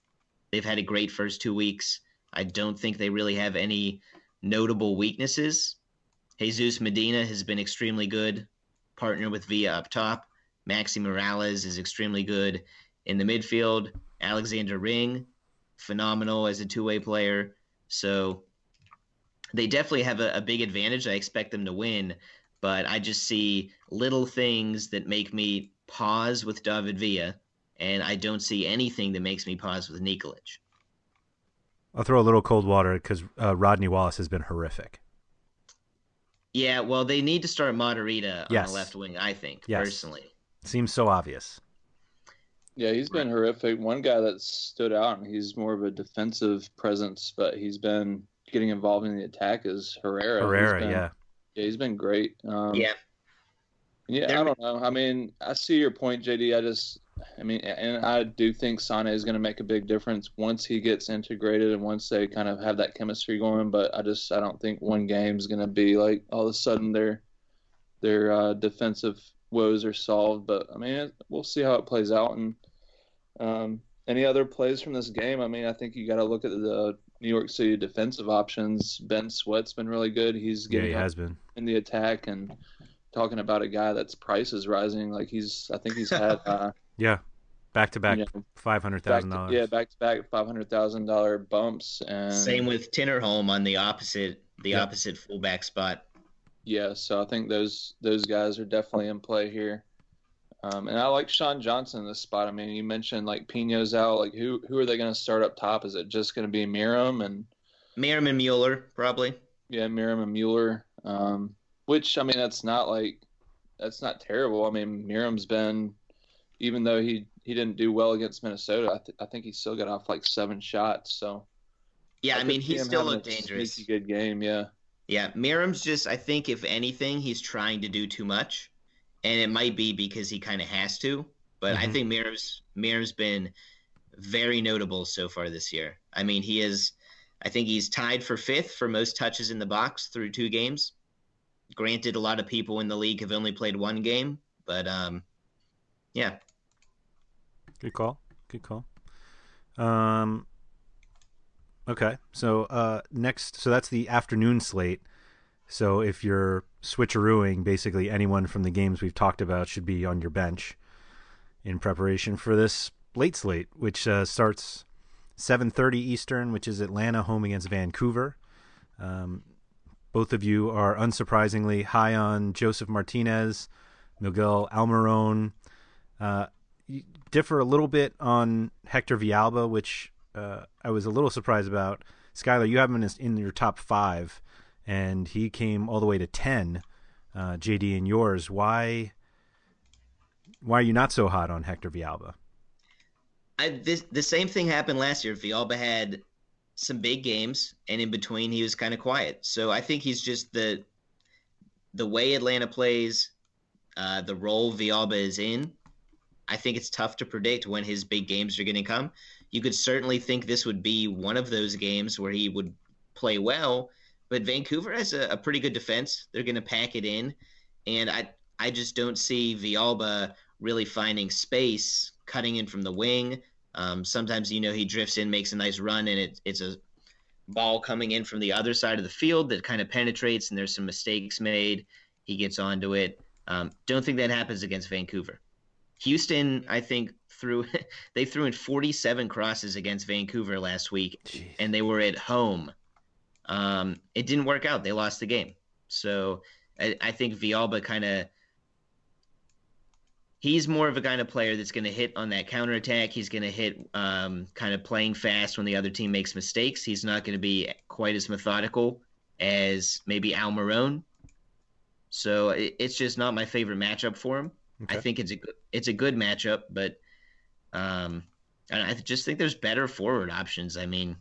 They've had a great first two weeks. I don't think they really have any notable weaknesses. Jesus Medina has been extremely good, partner with Villa up top. Maxi Morales is extremely good in the midfield. Alexander Ring, phenomenal as a two-way player. So they definitely have a, a big advantage. I expect them to win, but I just see little things that make me pause with David Villa. And I don't see anything that makes me pause with Nikolic. I'll throw a little cold water because uh, Rodney Wallace has been horrific. Yeah, well, they need to start Moderita yes. on the left wing, I think, yes. personally. Seems so obvious. Yeah, he's been horrific. One guy that stood out, and he's more of a defensive presence, but he's been getting involved in the attack is Herrera. Herrera, been, yeah. Yeah, he's been great. Um, yeah. Yeah, They're... I don't know. I mean, I see your point, J D. I just, I mean, and I do think Sané is going to make a big difference once he gets integrated and once they kind of have that chemistry going. But I just, I don't think one game is going to be like all of a sudden their their uh, defensive woes are solved. But I mean, it, we'll see how it plays out. And um, any other plays from this game? I mean, I think you got to look at the New York City defensive options. Ben Sweat's been really good. He's getting yeah, he has been in the attack and. Talking about a guy that's price is rising, like he's, I think he's had, uh, yeah, back to back five hundred thousand dollars, yeah, back to back five hundred thousand dollar bumps, and same with Tinnerholm on the opposite, the yeah. opposite fullback spot. Yeah, so I think those those guys are definitely in play here, um, and I like Sean Johnson in this spot. I mean, you mentioned like Pino's out, like who who are they going to start up top? Is it just going to be Miram and Miram and Mueller probably? Yeah, Miram and Mueller. Um, Which, I mean, that's not like, that's not terrible. I mean, Miram's been, even though he, he didn't do well against Minnesota, I, th- I think he still got off like seven shots. So, yeah, I, I mean, he still looked dangerous. He's a good game, yeah. Yeah, Miram's just, I think, if anything, he's trying to do too much. And it might be because he kind of has to. But mm-hmm. I think Miram's, Miram's been very notable so far this year. I mean, he is, I think he's tied for fifth for most touches in the box through two games. Granted, a lot of people in the league have only played one game, but um, yeah. Good call. Good call. Um, okay, so uh, next, so that's the afternoon slate. So if you're switcherooing, basically anyone from the games we've talked about should be on your bench in preparation for this late slate, which uh, starts seven thirty Eastern, which is Atlanta home against Vancouver. Um, Both of you are unsurprisingly high on Joseph Martinez, Miguel Almiron. Uh, you differ a little bit on Hector Villalba, which uh, I was a little surprised about. Skylar, you have him in, in your top five, and he came all the way to ten. Uh, J D, in yours, why? Why are you not so hot on Hector Villalba? I, this, the same thing happened last year. Villalba had some big games, and in between he was kind of quiet. So I think he's just the the way Atlanta plays, uh, the role Villalba is in. I think it's tough to predict when his big games are going to come. You could certainly think this would be one of those games where he would play well, but Vancouver has a, a pretty good defense. They're going to pack it in, and I I just don't see Villalba really finding space, cutting in from the wing. Um, sometimes, you know, he drifts in, makes a nice run, and it, it's a ball coming in from the other side of the field that kind of penetrates, and there's some mistakes made. He gets onto it. Um, don't think that happens against Vancouver. Houston, I think, threw – they threw in forty-seven crosses against Vancouver last week, Jeez. And they were at home. Um, it didn't work out. They lost the game. So I, I think Villalba kind of – he's more of a kind of player that's going to hit on that counterattack. He's going to hit um, kind of playing fast when the other team makes mistakes. He's not going to be quite as methodical as maybe Almiron. So it, it's just not my favorite matchup for him. Okay. I think it's a, it's a good matchup, but um, I just think there's better forward options. I mean,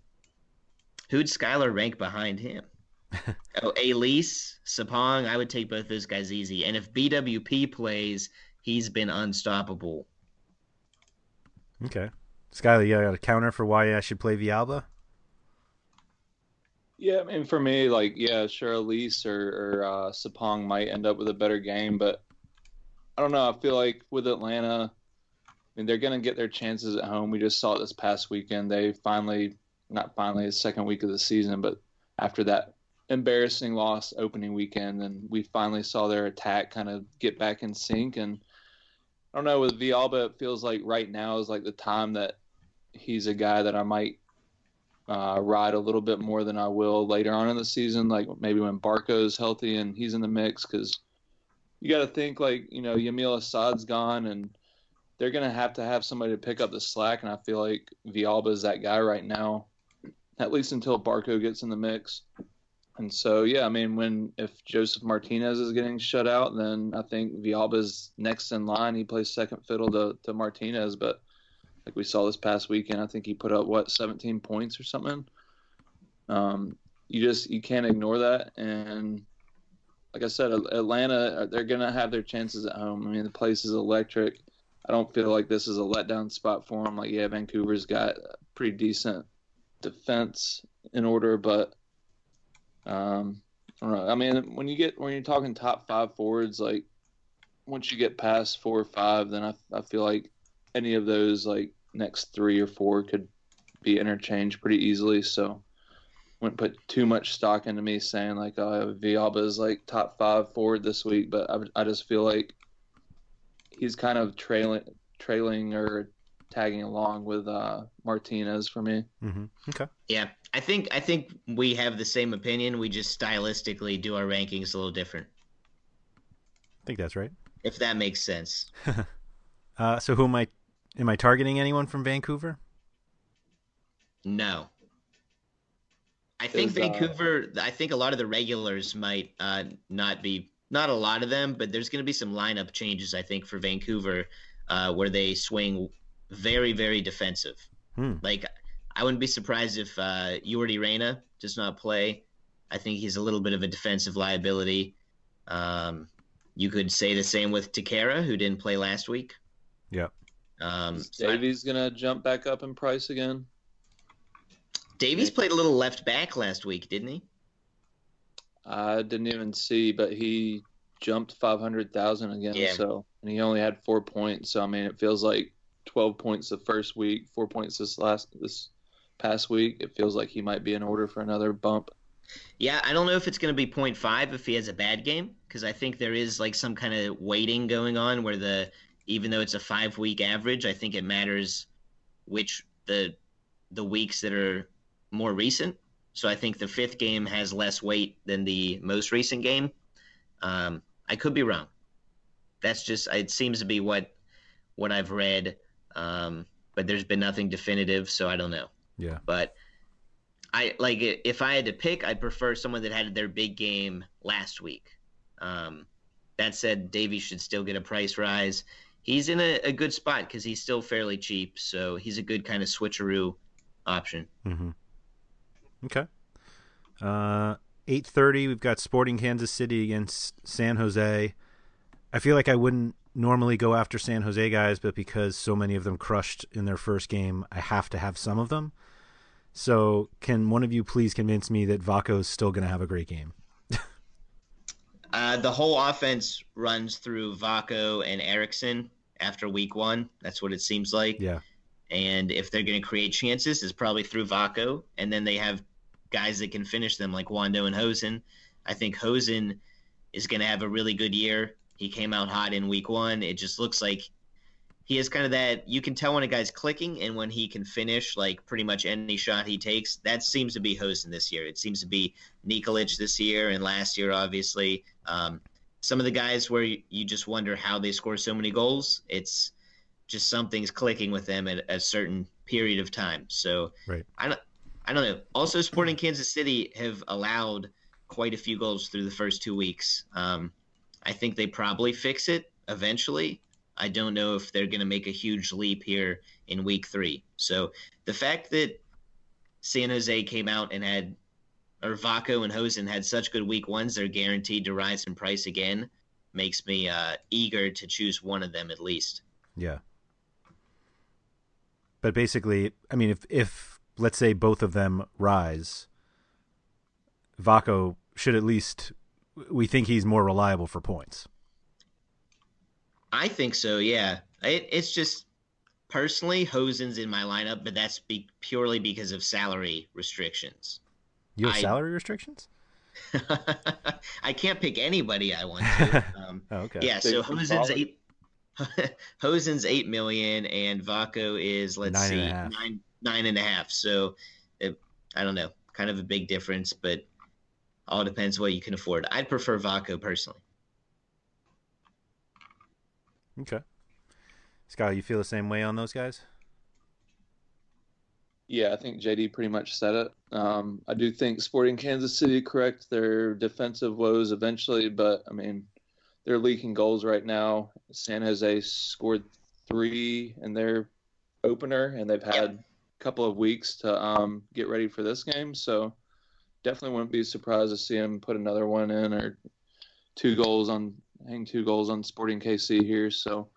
who'd Skylar rank behind him? oh, Elise, Sapong, I would take both those guys easy. And if B W P plays – he's been unstoppable. Okay. Skylar, you got a counter for why I should play Villalba? Yeah, I mean, for me, like, yeah, sure, Elise or, or uh, Sapong might end up with a better game, but I don't know. I feel like with Atlanta, I mean, they're going to get their chances at home. We just saw it this past weekend. They finally, not finally, the second week of the season, but after that embarrassing loss opening weekend, and we finally saw their attack kind of get back in sync. And I don't know, with Villalba, it feels like right now is like the time that he's a guy that I might uh, ride a little bit more than I will later on in the season, like maybe when Barco's healthy and he's in the mix, because you got to think like, you know, Yamil Assad's gone, and they're going to have to have somebody to pick up the slack, and I feel like Villalba is that guy right now, at least until Barco gets in the mix. And so, yeah, I mean, when if Joseph Martinez is getting shut out, then I think Villalba's next in line. He plays second fiddle to, to Martinez, but like we saw this past weekend, I think he put up, what, seventeen points or something? Um, you just you can't ignore that. And like I said, Atlanta, they're going to have their chances at home. I mean, the place is electric. I don't feel like this is a letdown spot for them. Like, yeah, Vancouver's got a pretty decent defense in order, but um, I don't know. I mean, when you get when you're talking top five forwards, like once you get past four or five, then I I feel like any of those like next three or four could be interchanged pretty easily. So, wouldn't put too much stock into me saying like uh, Villalba is like top five forward this week, but I I just feel like he's kind of trailing, trailing or tagging along with uh, Martinez for me. Mm-hmm. Okay. Yeah, I think I think we have the same opinion. We just stylistically do our rankings a little different. I think that's right. If that makes sense. uh, so who am I? Am I targeting anyone from Vancouver? No. I think There's, Vancouver. Uh... I think a lot of the regulars might uh, not be. Not a lot of them, but there's going to be some lineup changes, I think, for Vancouver uh, where they swing very, very defensive. Hmm. Like, I wouldn't be surprised if uh, Jordi Reyna does not play. I think he's a little bit of a defensive liability. Um, you could say the same with Takara, who didn't play last week. Yeah. Um, Is Davies so I... going to jump back up in price again? Davies played a little left back last week, didn't he? I didn't even see, but he jumped five hundred thousand again. Yeah. So, and he only had four points. So, I mean, it feels like twelve points the first week, four points this last this past week. It feels like he might be in order for another bump. Yeah, I don't know if it's going to be point five if he has a bad game, because I think there is like some kind of weighting going on where the even though it's a five week average, I think it matters which the the weeks that are more recent. So I think the fifth game has less weight than the most recent game. Um, I could be wrong. That's just it seems to be what what I've read, um, but there's been nothing definitive, so I don't know. Yeah. But I like if I had to pick, I'd prefer someone that had their big game last week. Um, that said, Davies should still get a price rise. He's in a, a good spot because he's still fairly cheap, so he's a good kind of switcheroo option. Mm-hmm. Okay. Uh, eight thirty, we've got Sporting Kansas City against San Jose. I feel like I wouldn't normally go after San Jose guys, but because so many of them crushed in their first game, I have to have some of them. So can one of you please convince me that Vaco's still going to have a great game? uh, the whole offense runs through Vako and Erickson after week one. That's what it seems like. Yeah. And if they're going to create chances, it's probably through Vako. And then they have guys that can finish them, like Wando and Hosen. I think Hosen is going to have a really good year. He came out hot in week one. It just looks like he is kind of that – you can tell when a guy's clicking and when he can finish, like, pretty much any shot he takes. That seems to be Hosen this year. It seems to be Nikolic this year and last year, obviously. Um, some of the guys where you just wonder how they score so many goals, it's – just something's clicking with them at a certain period of time. So right. I don't, I don't know. Also, Sporting Kansas City have allowed quite a few goals through the first two weeks. Um, I think they probably fix it eventually. I don't know if they're going to make a huge leap here in week three. So the fact that San Jose came out and had, or Vako and Hosen had such good week ones, they're guaranteed to rise in price again, makes me uh, eager to choose one of them at least. Yeah. But basically, I mean, if, if let's say both of them rise, Vako should at least, we think he's more reliable for points. I think so, yeah. It, it's just, personally, Hosen's in my lineup, but that's be, purely because of salary restrictions. You have I, salary restrictions? I can't pick anybody I want to. Um, oh, okay. Yeah, so, so Hosen's eight. Hosen's eight million and Vako is let's nine see and nine nine and a half. So it, I don't know, kind of a big difference, but all depends what you can afford. I'd prefer Vako personally. Okay, Scott, you feel the same way on those guys? Yeah, I think J D pretty much said it. Um, I do think Sporting Kansas City correct their defensive woes eventually, but, I mean, they're leaking goals right now. San Jose scored three in their opener, and they've had a couple of weeks to um, get ready for this game. So definitely wouldn't be surprised to see them put another one in or two goals on hang two goals on Sporting K C here. So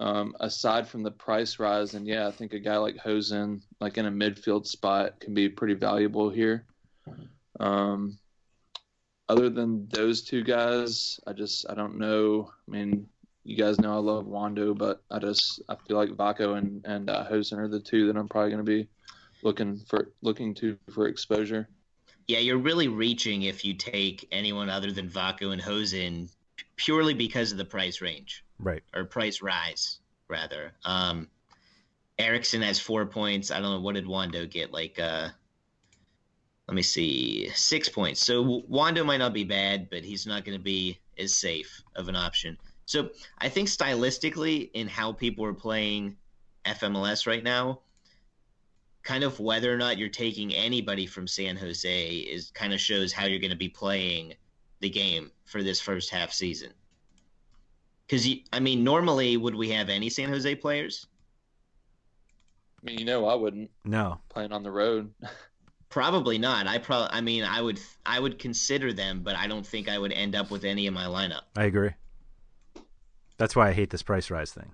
um, aside from the price rise, and yeah, I think a guy like Hosen, like in a midfield spot, can be pretty valuable here. Um, Other than those two guys, I just, I don't know. I mean, you guys know I love Wando, but I just, I feel like Vako and, and uh, Hosen are the two that I'm probably going to be looking for, looking to for exposure. Yeah, you're really reaching if you take anyone other than Vako and Hosen purely because of the price range. Right. Or price rise, rather. Um, Erickson has four points. I don't know. What did Wando get? Like, uh, Let me see, six points. So Wando might not be bad, but he's not going to be as safe of an option. So I think stylistically in how people are playing F M L S right now, kind of whether or not you're taking anybody from San Jose is kind of shows how you're going to be playing the game for this first half season. Because, I mean, normally would we have any San Jose players? I mean, you know I wouldn't. No. Playing on the road. Probably not. I probably. I mean, I would. I would consider them, but I don't think I would end up with any in my lineup. I agree. That's why I hate this price rise thing.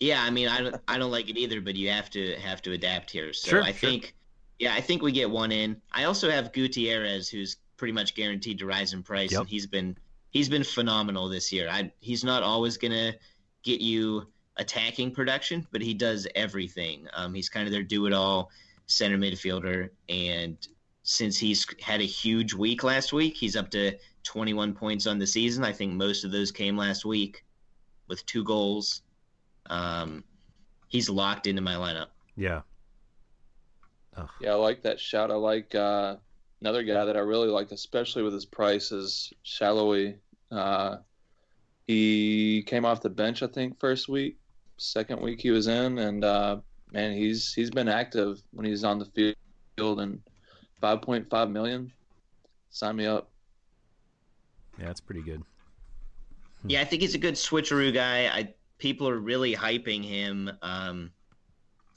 Yeah, I mean, I don't. I don't like it either. But you have to have to adapt here. So sure, I sure. think. Yeah, I think we get one in. I also have Gutierrez, who's pretty much guaranteed to rise in price, yep. and he's been he's been phenomenal this year. I he's not always gonna get you attacking production, but he does everything. Um, he's kind of their do it all. Center midfielder, and since he's had a huge week last week, he's up to twenty-one points on the season. I think most of those came last week with two goals. Um, he's locked into my lineup. Yeah. Oh. Yeah, I like that shout. I like uh, another guy that I really like, especially with his price, is Shallowy. Uh, he came off the bench, I think, first week. Second week he was in, and uh, man, he's he's been active when he's on the field, and five point five million. Sign me up. Yeah, that's pretty good. Yeah, I think he's a good switcheroo guy. I people are really hyping him. Um,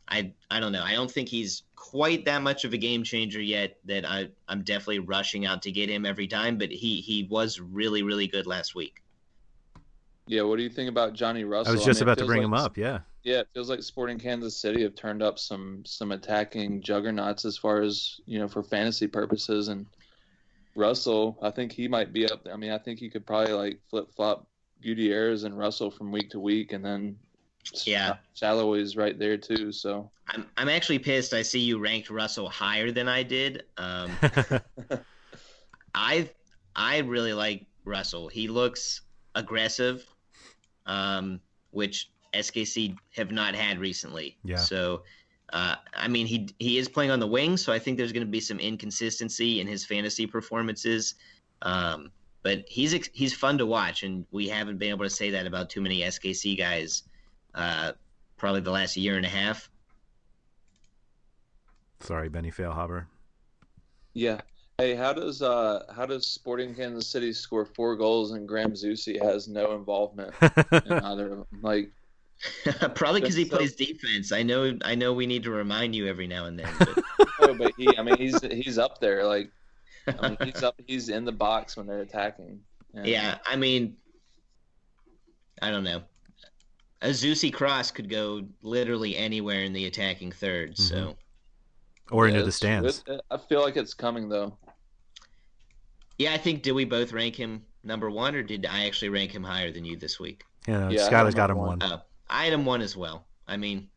I I don't know. I don't think he's quite that much of a game changer yet. That I I'm definitely rushing out to get him every time. But he he was really really good last week. Yeah, what do you think about Johnny Russell? I was just I mean, about to bring like him up, yeah. Yeah, it feels like Sporting Kansas City have turned up some some attacking juggernauts as far as, you know, for fantasy purposes. And Russell, I think he might be up there. I mean, I think you could probably, like, flip-flop Gutierrez and Russell from week to week, and then yeah, Shallowy's right there, too. So I'm I'm actually pissed I see you ranked Russell higher than I did. Um, I I really like Russell. He looks aggressive. Um, which S K C have not had recently. Yeah. So, uh, I mean, he he is playing on the wing, so I think there's going to be some inconsistency in his fantasy performances. Um, but he's he's fun to watch, and we haven't been able to say that about too many S K C guys, uh, probably the last year and a half. Sorry, Benny Failhaber. Yeah. Hey, how does uh, how does Sporting Kansas City score four goals and Graham Zusi has no involvement in either of them? Like, probably because he so, plays defense. I know, I know. We need to remind you every now and then. But, no, but he, I mean, he's he's up there. Like, I mean, he's up. He's in the box when they're attacking. Yeah, yeah, I mean, I don't know. A Zusi cross could go literally anywhere in the attacking third. Mm-hmm. So, or yeah, into the stands. It, I feel like it's coming though. Yeah, I think, did we both rank him number one, or did I actually rank him higher than you this week? Yeah, yeah, Skylar's got him one. one. Uh, I had him one as well. I mean,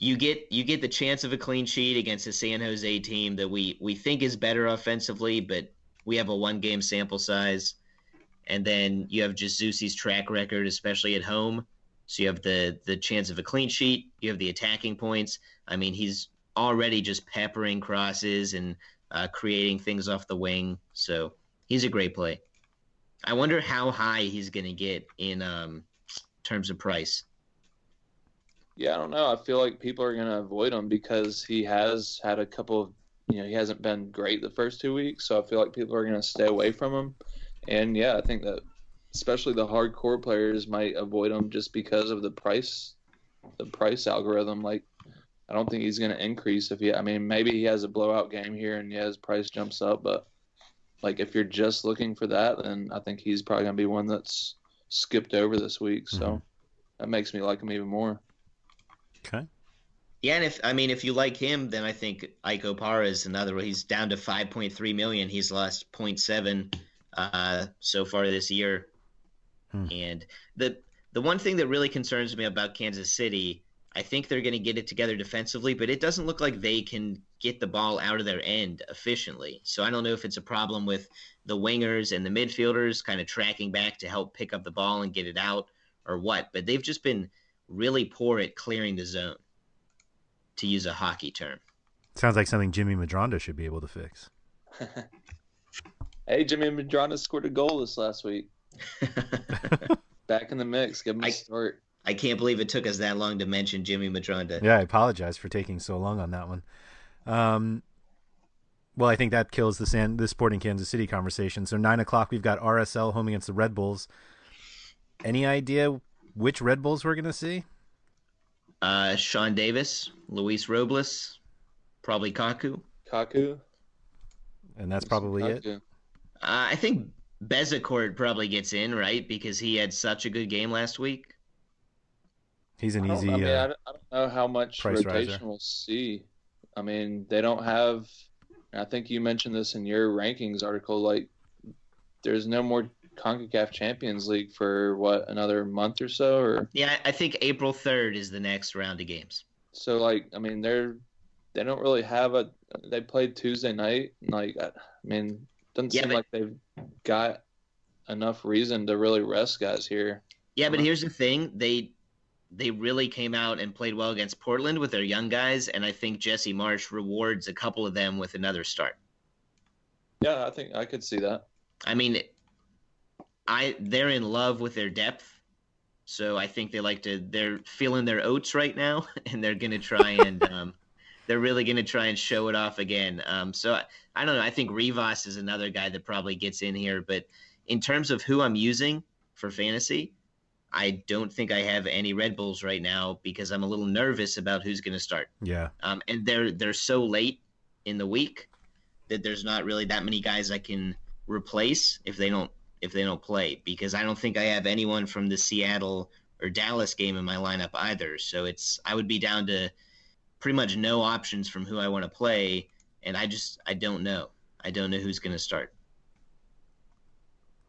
you get you get the chance of a clean sheet against a San Jose team that we, we think is better offensively, but we have a one-game sample size. And then you have just Zusi's track record, especially at home. So you have the, the chance of a clean sheet. You have the attacking points. I mean, he's already just peppering crosses and – Uh, creating things off the wing, so he's a great play. I wonder how high he's going to get in um, terms of price. yeah, I don't know. I feel like people are going to avoid him because he has had a couple of, you know, he hasn't been great the first two weeks. So I feel like people are going to stay away from him. And, yeah, I think that especially the hardcore players might avoid him just because of the price, the price algorithm. Like, I don't think he's going to increase if he, I mean, maybe he has a blowout game here and, yeah, his price jumps up. But, like, if you're just looking for that, then I think he's probably going to be one that's skipped over this week. So mm-hmm. that makes me like him even more. Okay. Yeah, and if I mean if you like him, then I think Ike Opara is another one. He's down to five point three million. He's lost zero point seven uh, so far this year. Hmm. And the the one thing that really concerns me about Kansas City, I think they're going to get it together defensively, but it doesn't look like they can get the ball out of their end efficiently. So I don't know if it's a problem with the wingers and the midfielders kind of tracking back to help pick up the ball and get it out or what, but they've just been really poor at clearing the zone, to use a hockey term. Sounds like something Jimmy Madronda should be able to fix. Hey, Jimmy Madronda scored a goal this last week. Back in the mix. Give him I, a start. I can't believe it took us that long to mention Jimmy Madronda. Yeah, I apologize for taking so long on that one. Um, well, I think that kills the, San, the Sporting Kansas City conversation. So nine o'clock, we've got R S L home against the Red Bulls. Any idea which Red Bulls we're going to see? Uh, Sean Davis, Luis Robles, probably Kaku. Kaku. And that's probably Kaku. it. Uh, I think Bezicourt probably gets in, right? Because he had such a good game last week. He's an I easy. I mean, uh, I don't know how much rotation riser. we'll see. I mean, they don't have. I think you mentioned this in your rankings article. Like, there's no more CONCACAF Champions League for what, another month or so? Or yeah, I think April third is the next round of games. So like, I mean, they're they don't really have a. They played Tuesday night. And like, I mean, doesn't yeah, seem but, like they've got enough reason to really rest guys here. Yeah, but here's the thing: they they really came out and played well against Portland with their young guys, and I think Jesse Marsh rewards a couple of them with another start. Yeah, I think I could see that. I mean. I they're in love with their depth, so I think they like to. They're feeling their oats right now, and they're gonna try and um, they're really gonna try and show it off again. Um, so I, I don't know. I think Rivas is another guy that probably gets in here, but in terms of who I'm using for fantasy, I don't think I have any Red Bulls right now because I'm a little nervous about who's gonna start. Yeah. Um, and they're they're so late in the week that there's not really that many guys I can replace if they don't. if they don't play, because I don't think I have anyone from the Seattle or Dallas game in my lineup either. So it's, I would be down to pretty much no options from who I want to play. And I just, I don't know. I don't know who's going to start.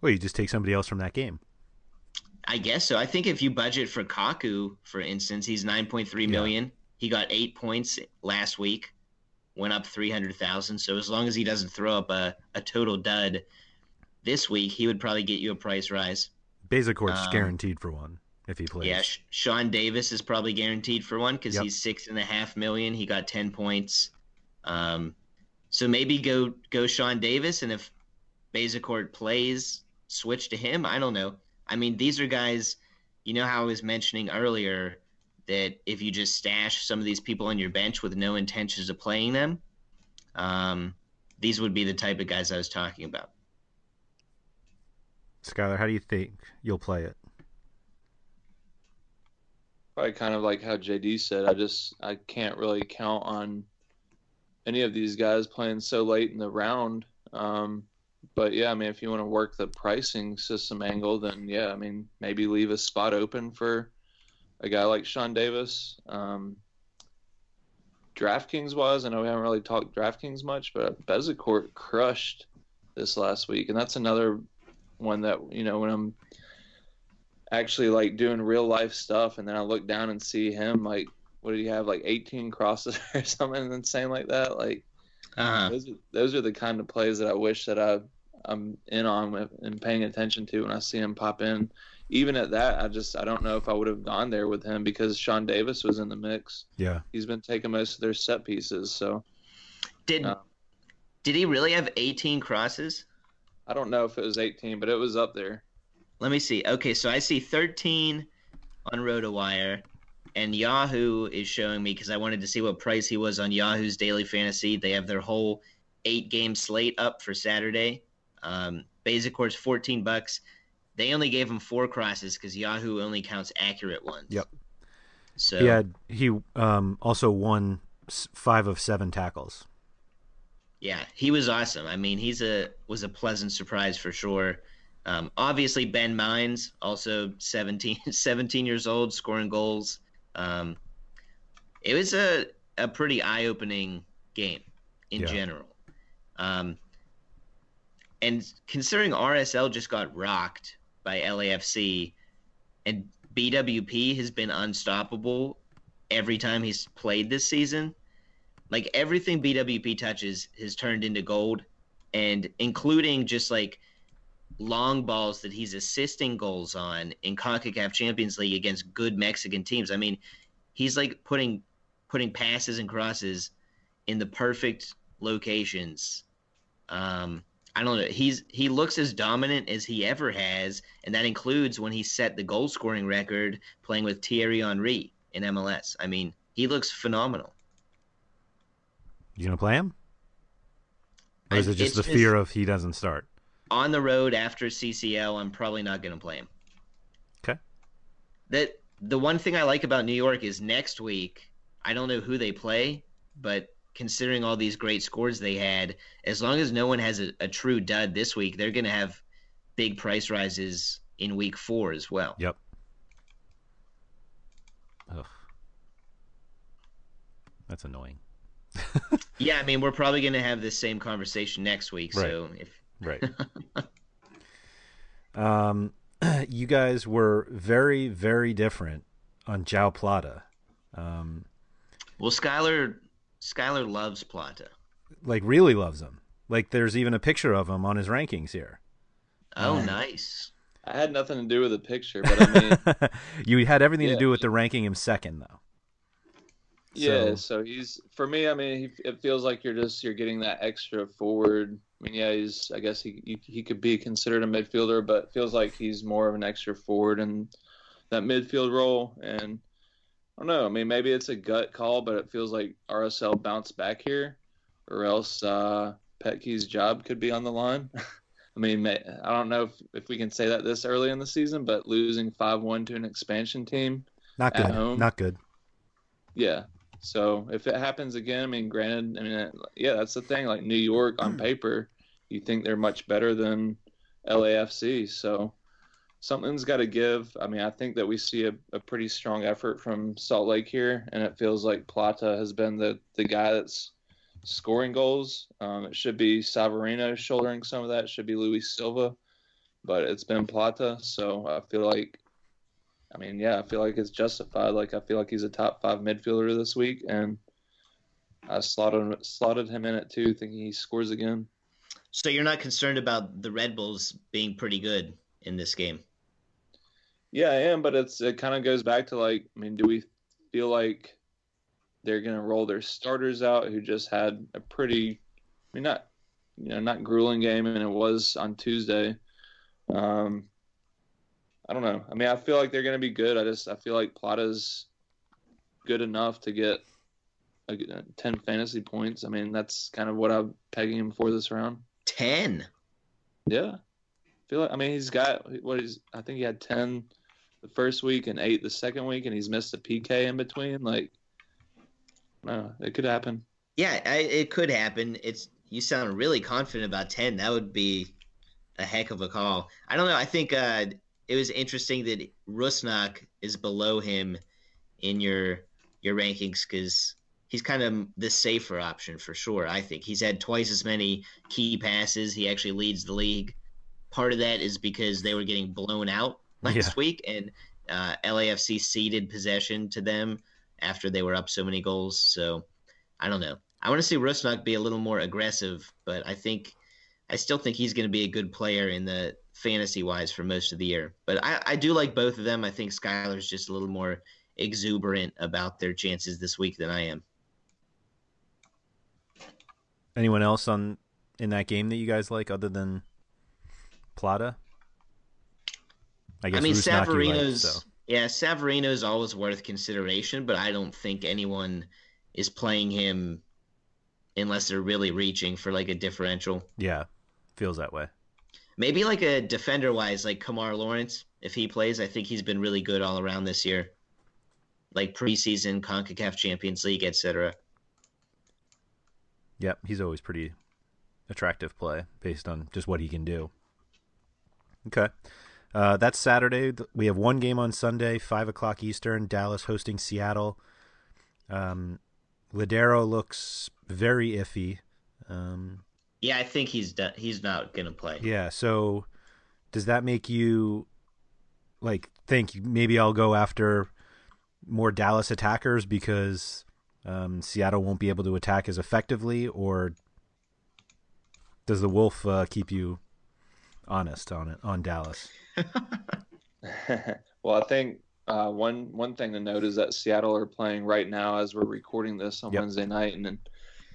Well, you just take somebody else from that game. I guess so. I think if you budget for Kaku, for instance, he's nine point three million. Yeah. He got eight points last week, went up three hundred thousand. So as long as he doesn't throw up a, a total dud, this week, he would probably get you a price rise. Bezicourt's um, guaranteed for one if he plays. Yeah, Sh- Sean Davis is probably guaranteed for one because yep. he's six and a half million. He got ten points. Um, so maybe go go Sean Davis, and if Bezicourt plays, switch to him. I don't know. I mean, these are guys, you know how I was mentioning earlier that if you just stash some of these people on your bench with no intentions of playing them, um, these would be the type of guys I was talking about. Skylar, how do you think you'll play it? Probably kind of like how J D said. I just I can't really count on any of these guys playing so late in the round. Um, but, yeah, I mean, if you want to work the pricing system angle, then, yeah, I mean, maybe leave a spot open for a guy like Sean Davis. Um, DraftKings-wise, I know we haven't really talked DraftKings much, but Bezicourt crushed this last week, and that's another – one that, you know, when I'm actually like doing real life stuff and then I look down and see him, like, what did he have, like eighteen crosses or something insane like that? Like, uh-huh. those, are, those are the kind of plays that I wish that I, I'm in on with and paying attention to when I see him pop in. Even at that, I just, I don't know if I would have gone there with him because Sean Davis was in the mix. Yeah. He's been taking most of their set pieces. So, did, uh, did he really have eighteen crosses? I don't know if it was eighteen, but it was up there. Let me see. Okay, so I see thirteen on RotoWire. and Yahoo is showing me, because I wanted to see what price he was on Yahoo's Daily Fantasy. They have their whole eight-game slate up for Saturday. Um, Bezicourt's fourteen bucks. They only gave him four crosses because Yahoo only counts accurate ones. Yep. So he had, he um, also won five of seven tackles. Yeah, he was awesome. I mean, he's a was a pleasant surprise for sure. Um, obviously, Ben Mines, also seventeen, seventeen years old, scoring goals. Um, it was a, a pretty eye-opening game in yeah. general. Um, and considering R S L just got rocked by L A F C, and B W P has been unstoppable every time he's played this season, like everything B W P touches has turned into gold, and including just like long balls that he's assisting goals on in CONCACAF Champions League against good Mexican teams. I mean, he's like putting putting passes and crosses in the perfect locations. Um, I don't know. He's he looks as dominant as he ever has, and that includes when he set the goal scoring record playing with Thierry Henry in M L S. I mean, he looks phenomenal. You gonna play him? Or is it just it's, the fear of he doesn't start? On the road after C C L, I'm probably not going to play him. Okay. That the one thing I like about New York is next week, I don't know who they play, but considering all these great scores they had, as long as no one has a, a true dud this week, they're going to have big price rises in week four as well. Yep. Ugh. That's annoying. Yeah, I mean, we're probably going to have this same conversation next week, so right. if... Right. um, you guys were very, very different on João Plata. Um, well, Skylar, Skylar loves Plata. Like, really loves him. Like, there's even a picture of him on his rankings here. Oh, um, nice. I had nothing to do with the picture, but I mean, you had everything yeah. to do with the ranking him second, though. Yeah. So, so he's for me. I mean, it feels like you're just you're getting that extra forward. I mean, yeah, he's. I guess he, he he could be considered a midfielder, but it feels like he's more of an extra forward in that midfield role. And I don't know. I mean, maybe it's a gut call, but it feels like R S L bounced back here, or else uh, Petke's job could be on the line. I mean, I don't know if, if we can say that this early in the season, but losing five one to an expansion team, not good. At home, not good. Yeah. So if it happens again, I mean, granted, I mean, yeah, that's the thing. Like New York on paper, you think they're much better than L A F C. So something's got to give. I mean, I think that we see a, a pretty strong effort from Salt Lake here, and it feels like Plata has been the, the guy that's scoring goals. Um, it should be Savarino shouldering some of that. It should be Luis Silva, but it's been Plata. So I feel like I mean, yeah, I feel like it's justified. Like, I feel like he's a top five midfielder this week, and I slotted slotted him in it too, thinking he scores again. So you're not concerned about the Red Bulls being pretty good in this game? Yeah, I am, but it's it kind of goes back to, like, I mean, do we feel like they're going to roll their starters out who just had a pretty, I mean, not, you know, not grueling game, and it was on Tuesday. Um I don't know. I mean, I feel like they're going to be good. I just I feel like Plata's good enough to get ten fantasy points. I mean, that's kind of what I'm pegging him for this round. ten? Yeah. I feel like I mean, he's got what he's I think he had ten the first week and eight the second week, and he's missed a P K in between. Like, no, it could happen. Yeah, I, it could happen. It's you sound really confident about ten. That would be a heck of a call. I don't know. I think uh it was interesting that Rusnak is below him in your your rankings because he's kind of the safer option for sure, I think. He's had twice as many key passes. He actually leads the league. Part of that is because they were getting blown out last yeah. week, and uh, L A F C ceded possession to them after they were up so many goals. So, I don't know. I want to see Rusnak be a little more aggressive, but I think I still think he's going to be a good player in the – fantasy-wise for most of the year. But I, I do like both of them. I think Skylar's just a little more exuberant about their chances this week than I am. Anyone else on in that game that you guys like other than Plata? I guess I mean, Rusnak Savarino's, liked, so. Yeah, Severino is always worth consideration, but I don't think anyone is playing him unless they're really reaching for like a differential. Yeah, feels that way. Maybe like a defender-wise, like Kamar Lawrence, if he plays. I think he's been really good all around this year, like preseason, CONCACAF Champions League, et cetera. Yep, he's always pretty attractive play based on just what he can do. Okay. Uh, that's Saturday. We have one game on Sunday, five o'clock Eastern, Dallas hosting Seattle. Um, Ladero looks very iffy. Um, yeah, I think he's done, he's not going to play. Yeah, so does that make you like think maybe I'll go after more Dallas attackers because um, Seattle won't be able to attack as effectively, or does the Wolf uh, keep you honest on it on Dallas? Well, I think uh, one one thing to note is that Seattle are playing right now as we're recording this on yep. Wednesday night, and then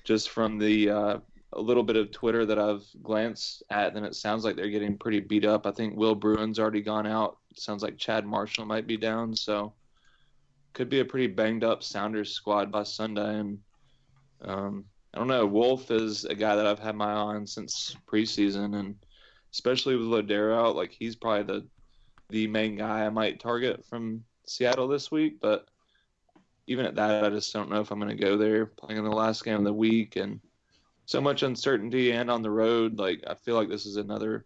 just from the uh, a little bit of Twitter that I've glanced at, then it sounds like they're getting pretty beat up. I think Will Bruin's already gone out. It sounds like Chad Marshall might be down, so could be a pretty banged up Sounders squad by Sunday. And um, I don't know. Wolf is a guy that I've had my eye on since preseason, and especially with Lodero out, like he's probably the the main guy I might target from Seattle this week. But even at that, I just don't know if I'm going to go there playing in the last game of the week. And so much uncertainty and on the road, like I feel like this is another,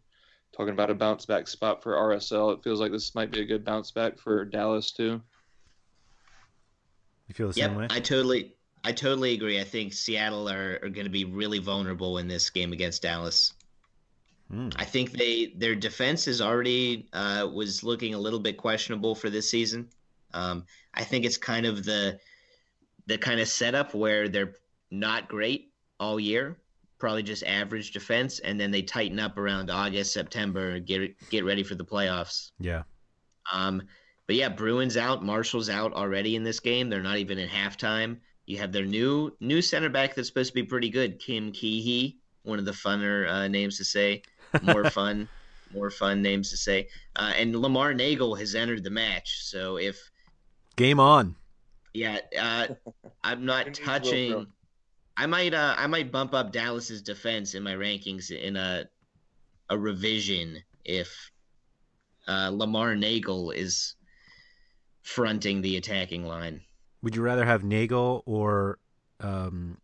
talking about a bounce back spot for R S L. It feels like this might be a good bounce back for Dallas too. You feel the yep, same way? I totally, I totally agree. I think Seattle are, are going to be really vulnerable in this game against Dallas. I think they their defense is already uh, was looking a little bit questionable for this season. Um, I think it's kind of the the kind of setup where they're not great all year, probably just average defense, and then they tighten up around August, September, get get ready for the playoffs. Yeah. Um, but yeah, Bruin's out, Marshall's out already in this game. They're not even in halftime. You have their new new center back that's supposed to be pretty good, Kim Keehee, one of the funner uh, names to say. more fun, more fun names to say. Uh, and Lamar Nagle has entered the match. So if game on, yeah, uh, I'm not touching. I might, uh, I might bump up Dallas's defense in my rankings in a a revision if uh, Lamar Nagle is fronting the attacking line. Would you rather have Nagle or um,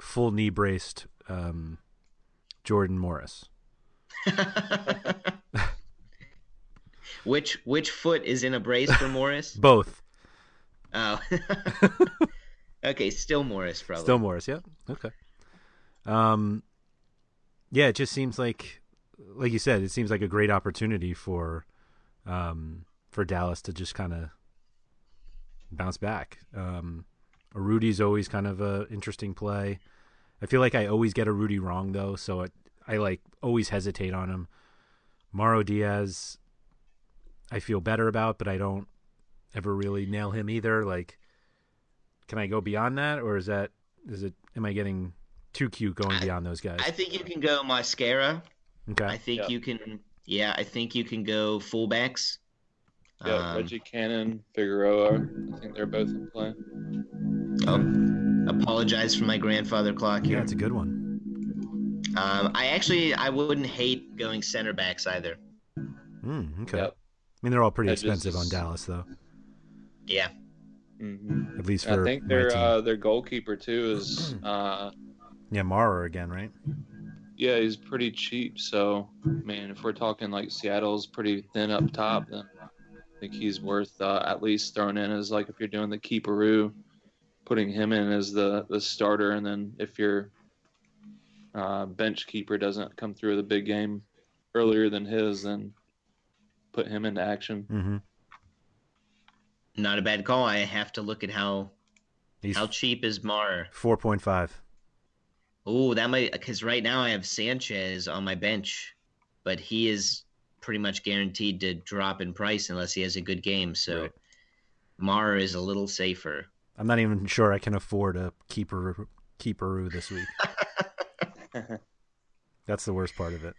full knee braced um, Jordan Morris? which which foot is in a brace for Morris? Both. Oh. Okay, still Morris probably. Still Morris, yeah. Okay. Um yeah, it just seems like like you said, it seems like a great opportunity for um for Dallas to just kind of bounce back. Um Rudy's always kind of a interesting play. I feel like I always get a Rudy wrong though, so it I, like, always hesitate on him. Mauro Diaz, I feel better about, but I don't ever really nail him either. Like, can I go beyond that, or is that is it? Am I getting too cute going I, beyond those guys? I think you can go Mascara. Okay. I think yeah. you can. Yeah, I think you can go fullbacks. Yeah, um, Reggie Cannon, Figueroa. I think they're both in play. Oh, apologize for my grandfather clock here. Yeah, it's a good one. Um, I actually, I wouldn't hate going center backs either. Mm, okay. Yep. I mean, they're all pretty just, expensive on Dallas, though. Yeah. Mm-hmm. At least for I think their uh, their goalkeeper too is. Uh, yeah, Maurer again, right? Yeah, he's pretty cheap. So, man, if we're talking like Seattle's pretty thin up top, then I think he's worth uh, at least throwing in as like if you're doing the keeperoo, putting him in as the the starter, and then if you're Uh, bench keeper doesn't come through the big game earlier than his, and put him into action. Mm-hmm. Not a bad call. I have to look at how He's how cheap is Mar. Four point five. Oh, that might because right now I have Sanchez on my bench, but he is pretty much guaranteed to drop in price unless he has a good game. So right. Mar is a little safer. I'm not even sure I can afford a keeper keeperoo this week. That's the worst part of it.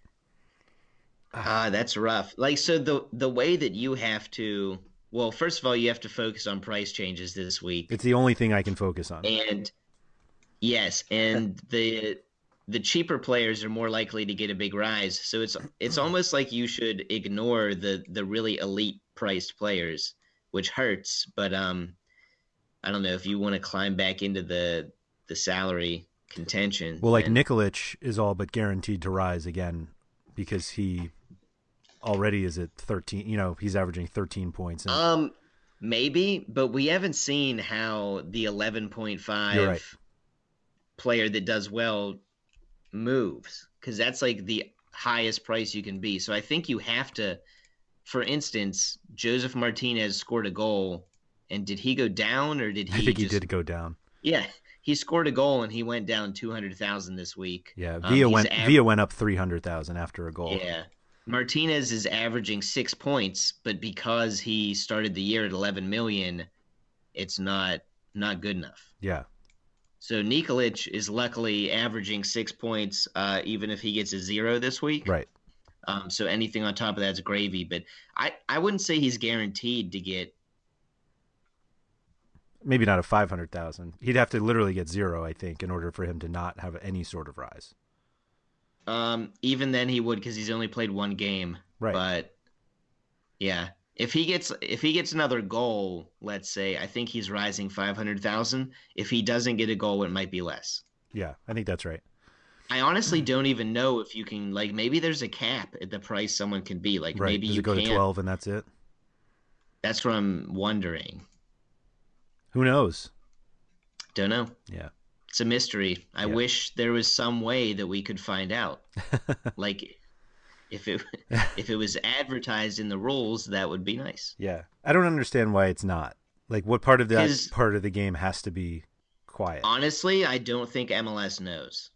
Ah, uh, that's rough. Like, so the the way that you have to Well, first of all, you have to focus on price changes this week. It's the only thing I can focus on. And yes, and the the cheaper players are more likely to get a big rise. So it's it's almost like you should ignore the the really elite priced players, which hurts. But um, I don't know if you want to climb back into the the salary contention. Well, like and... Nikolic is all but guaranteed to rise again because he already is at thirteen. You know, he's averaging thirteen points. And... Um, maybe, but we haven't seen how the eleven point five player that does well moves, because that's like the highest price you can be. So I think you have to, for instance, Joseph Martinez scored a goal, and did he go down or did he? I think just... he did go down. Yeah. He scored a goal and he went down two hundred thousand this week. Yeah, Villa um, went aver- Villa went up three hundred thousand after a goal. Yeah. Martinez is averaging six points, but because he started the year at eleven million, it's not not good enough. Yeah. So Nikolic is luckily averaging six points uh, even if he gets a zero this week. Right. Um, so anything on top of that's gravy, but I, I wouldn't say he's guaranteed to get maybe not a five hundred thousand. He'd have to literally get zero, I think, in order for him to not have any sort of rise. Um, even then he would, because he's only played one game. Right. But yeah, if he gets if he gets another goal, let's say, I think he's rising five hundred thousand. If he doesn't get a goal, it might be less. Yeah, I think that's right. I honestly don't even know if you can, like, maybe there's a cap at the price someone can be. Like, right. maybe Does you can. Does it go to twelve and that's it? That's what I'm wondering. Who knows? Don't know. Yeah. It's a mystery. I yeah. wish there was some way that we could find out. Like if it if it was advertised in the rules, that would be nice. Yeah. I don't understand why it's not. Like what part of that part of the game has to be quiet? Honestly, I don't think M L S knows.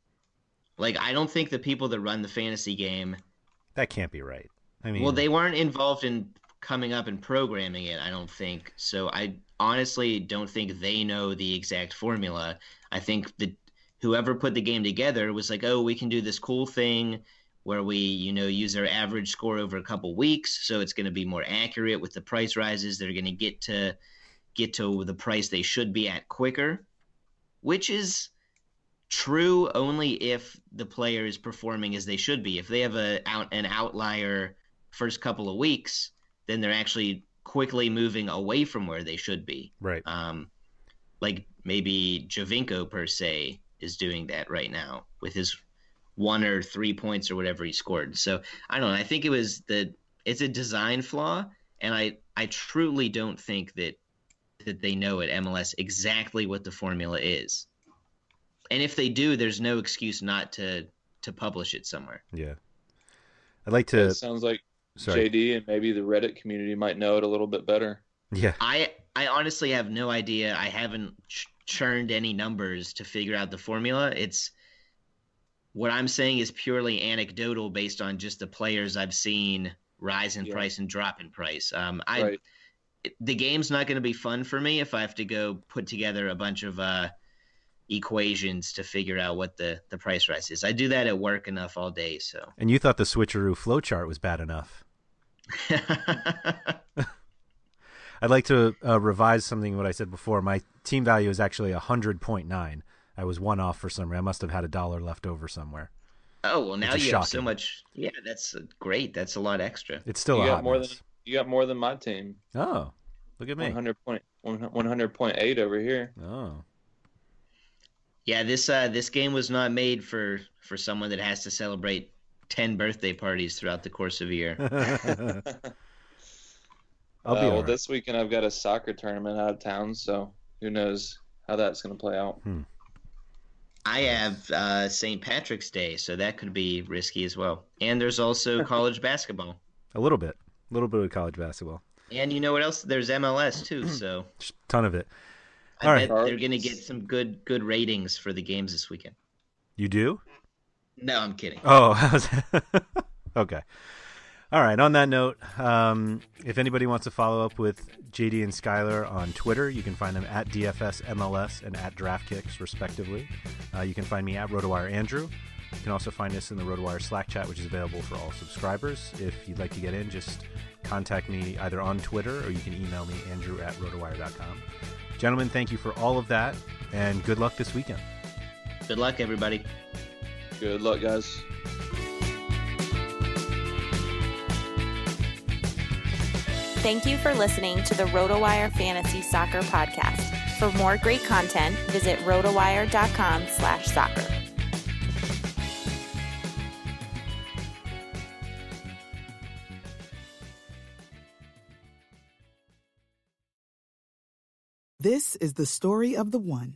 Like I don't think the people that run the fantasy game. That can't be right. I mean, well, they weren't involved in coming up and programming it, I don't think. So I honestly don't think they know the exact formula. I think that whoever put the game together was like, oh, we can do this cool thing where we, you know, use their average score over a couple weeks, so it's going to be more accurate with the price rises. They're going to get to get to the price they should be at quicker, which is true only if the player is performing as they should be. If they have a out an outlier first couple of weeks, then they're actually quickly moving away from where they should be. Right. Um, like maybe Javinko per se is doing that right now with his one or three points or whatever he scored. So I don't know. I think it was the, it's a design flaw. And I, I truly don't think that, that they know at M L S exactly what the formula is. And if they do, there's no excuse not to, to publish it somewhere. Yeah. I'd like to, it sounds like, Sorry. J D and maybe the Reddit community might know it a little bit better. Yeah. I, I honestly have no idea. I haven't ch- churned any numbers to figure out the formula. It's what I'm saying is purely anecdotal based on just the players I've seen rise in yeah. price and drop in price. Um, I right. The game's not going to be fun for me if I have to go put together a bunch of uh, equations to figure out what the, the price rise is. I do that at work enough all day. So. And you thought the switcheroo flowchart was bad enough. I'd like to uh, revise something what I said before. My team value is actually one hundred point nine. I was one off for some reason. I must have had a dollar left over somewhere. Oh, well, now you shocking. Have so much. Yeah, that's great. That's a lot extra. It's still you a got hot more than, you got more than my team. Oh, look at me. one hundred point eight over here. Oh. Yeah, this uh, this game was not made for, for someone that has to celebrate ten birthday parties throughout the course of a year. I'll uh, be well, right. This weekend I've got a soccer tournament out of town, so who knows how that's going to play out. Hmm. I have uh, Saint Patrick's Day, so that could be risky as well. And there's also college basketball. A little bit. A little bit of college basketball. And you know what else? There's M L S too, so. Just a ton of it. I All bet right. they're going to get some good good ratings for the games this weekend. You do? No, I'm kidding. Oh, I was... okay. All right. On that note, um, if anybody wants to follow up with J D and Skylar on Twitter, you can find them at D F S M L S and at DraftKicks, respectively. Uh, you can find me at RotoWire Andrew. You can also find us in the RotoWire Slack chat, which is available for all subscribers. If you'd like to get in, just contact me either on Twitter or you can email me, Andrew at rotowire dot com. Gentlemen, thank you for all of that, and good luck this weekend. Good luck, everybody. Good luck, guys. Thank you for listening to the RotoWire Fantasy Soccer Podcast. For more great content, visit rotowire.com slash soccer. This is the story of the one.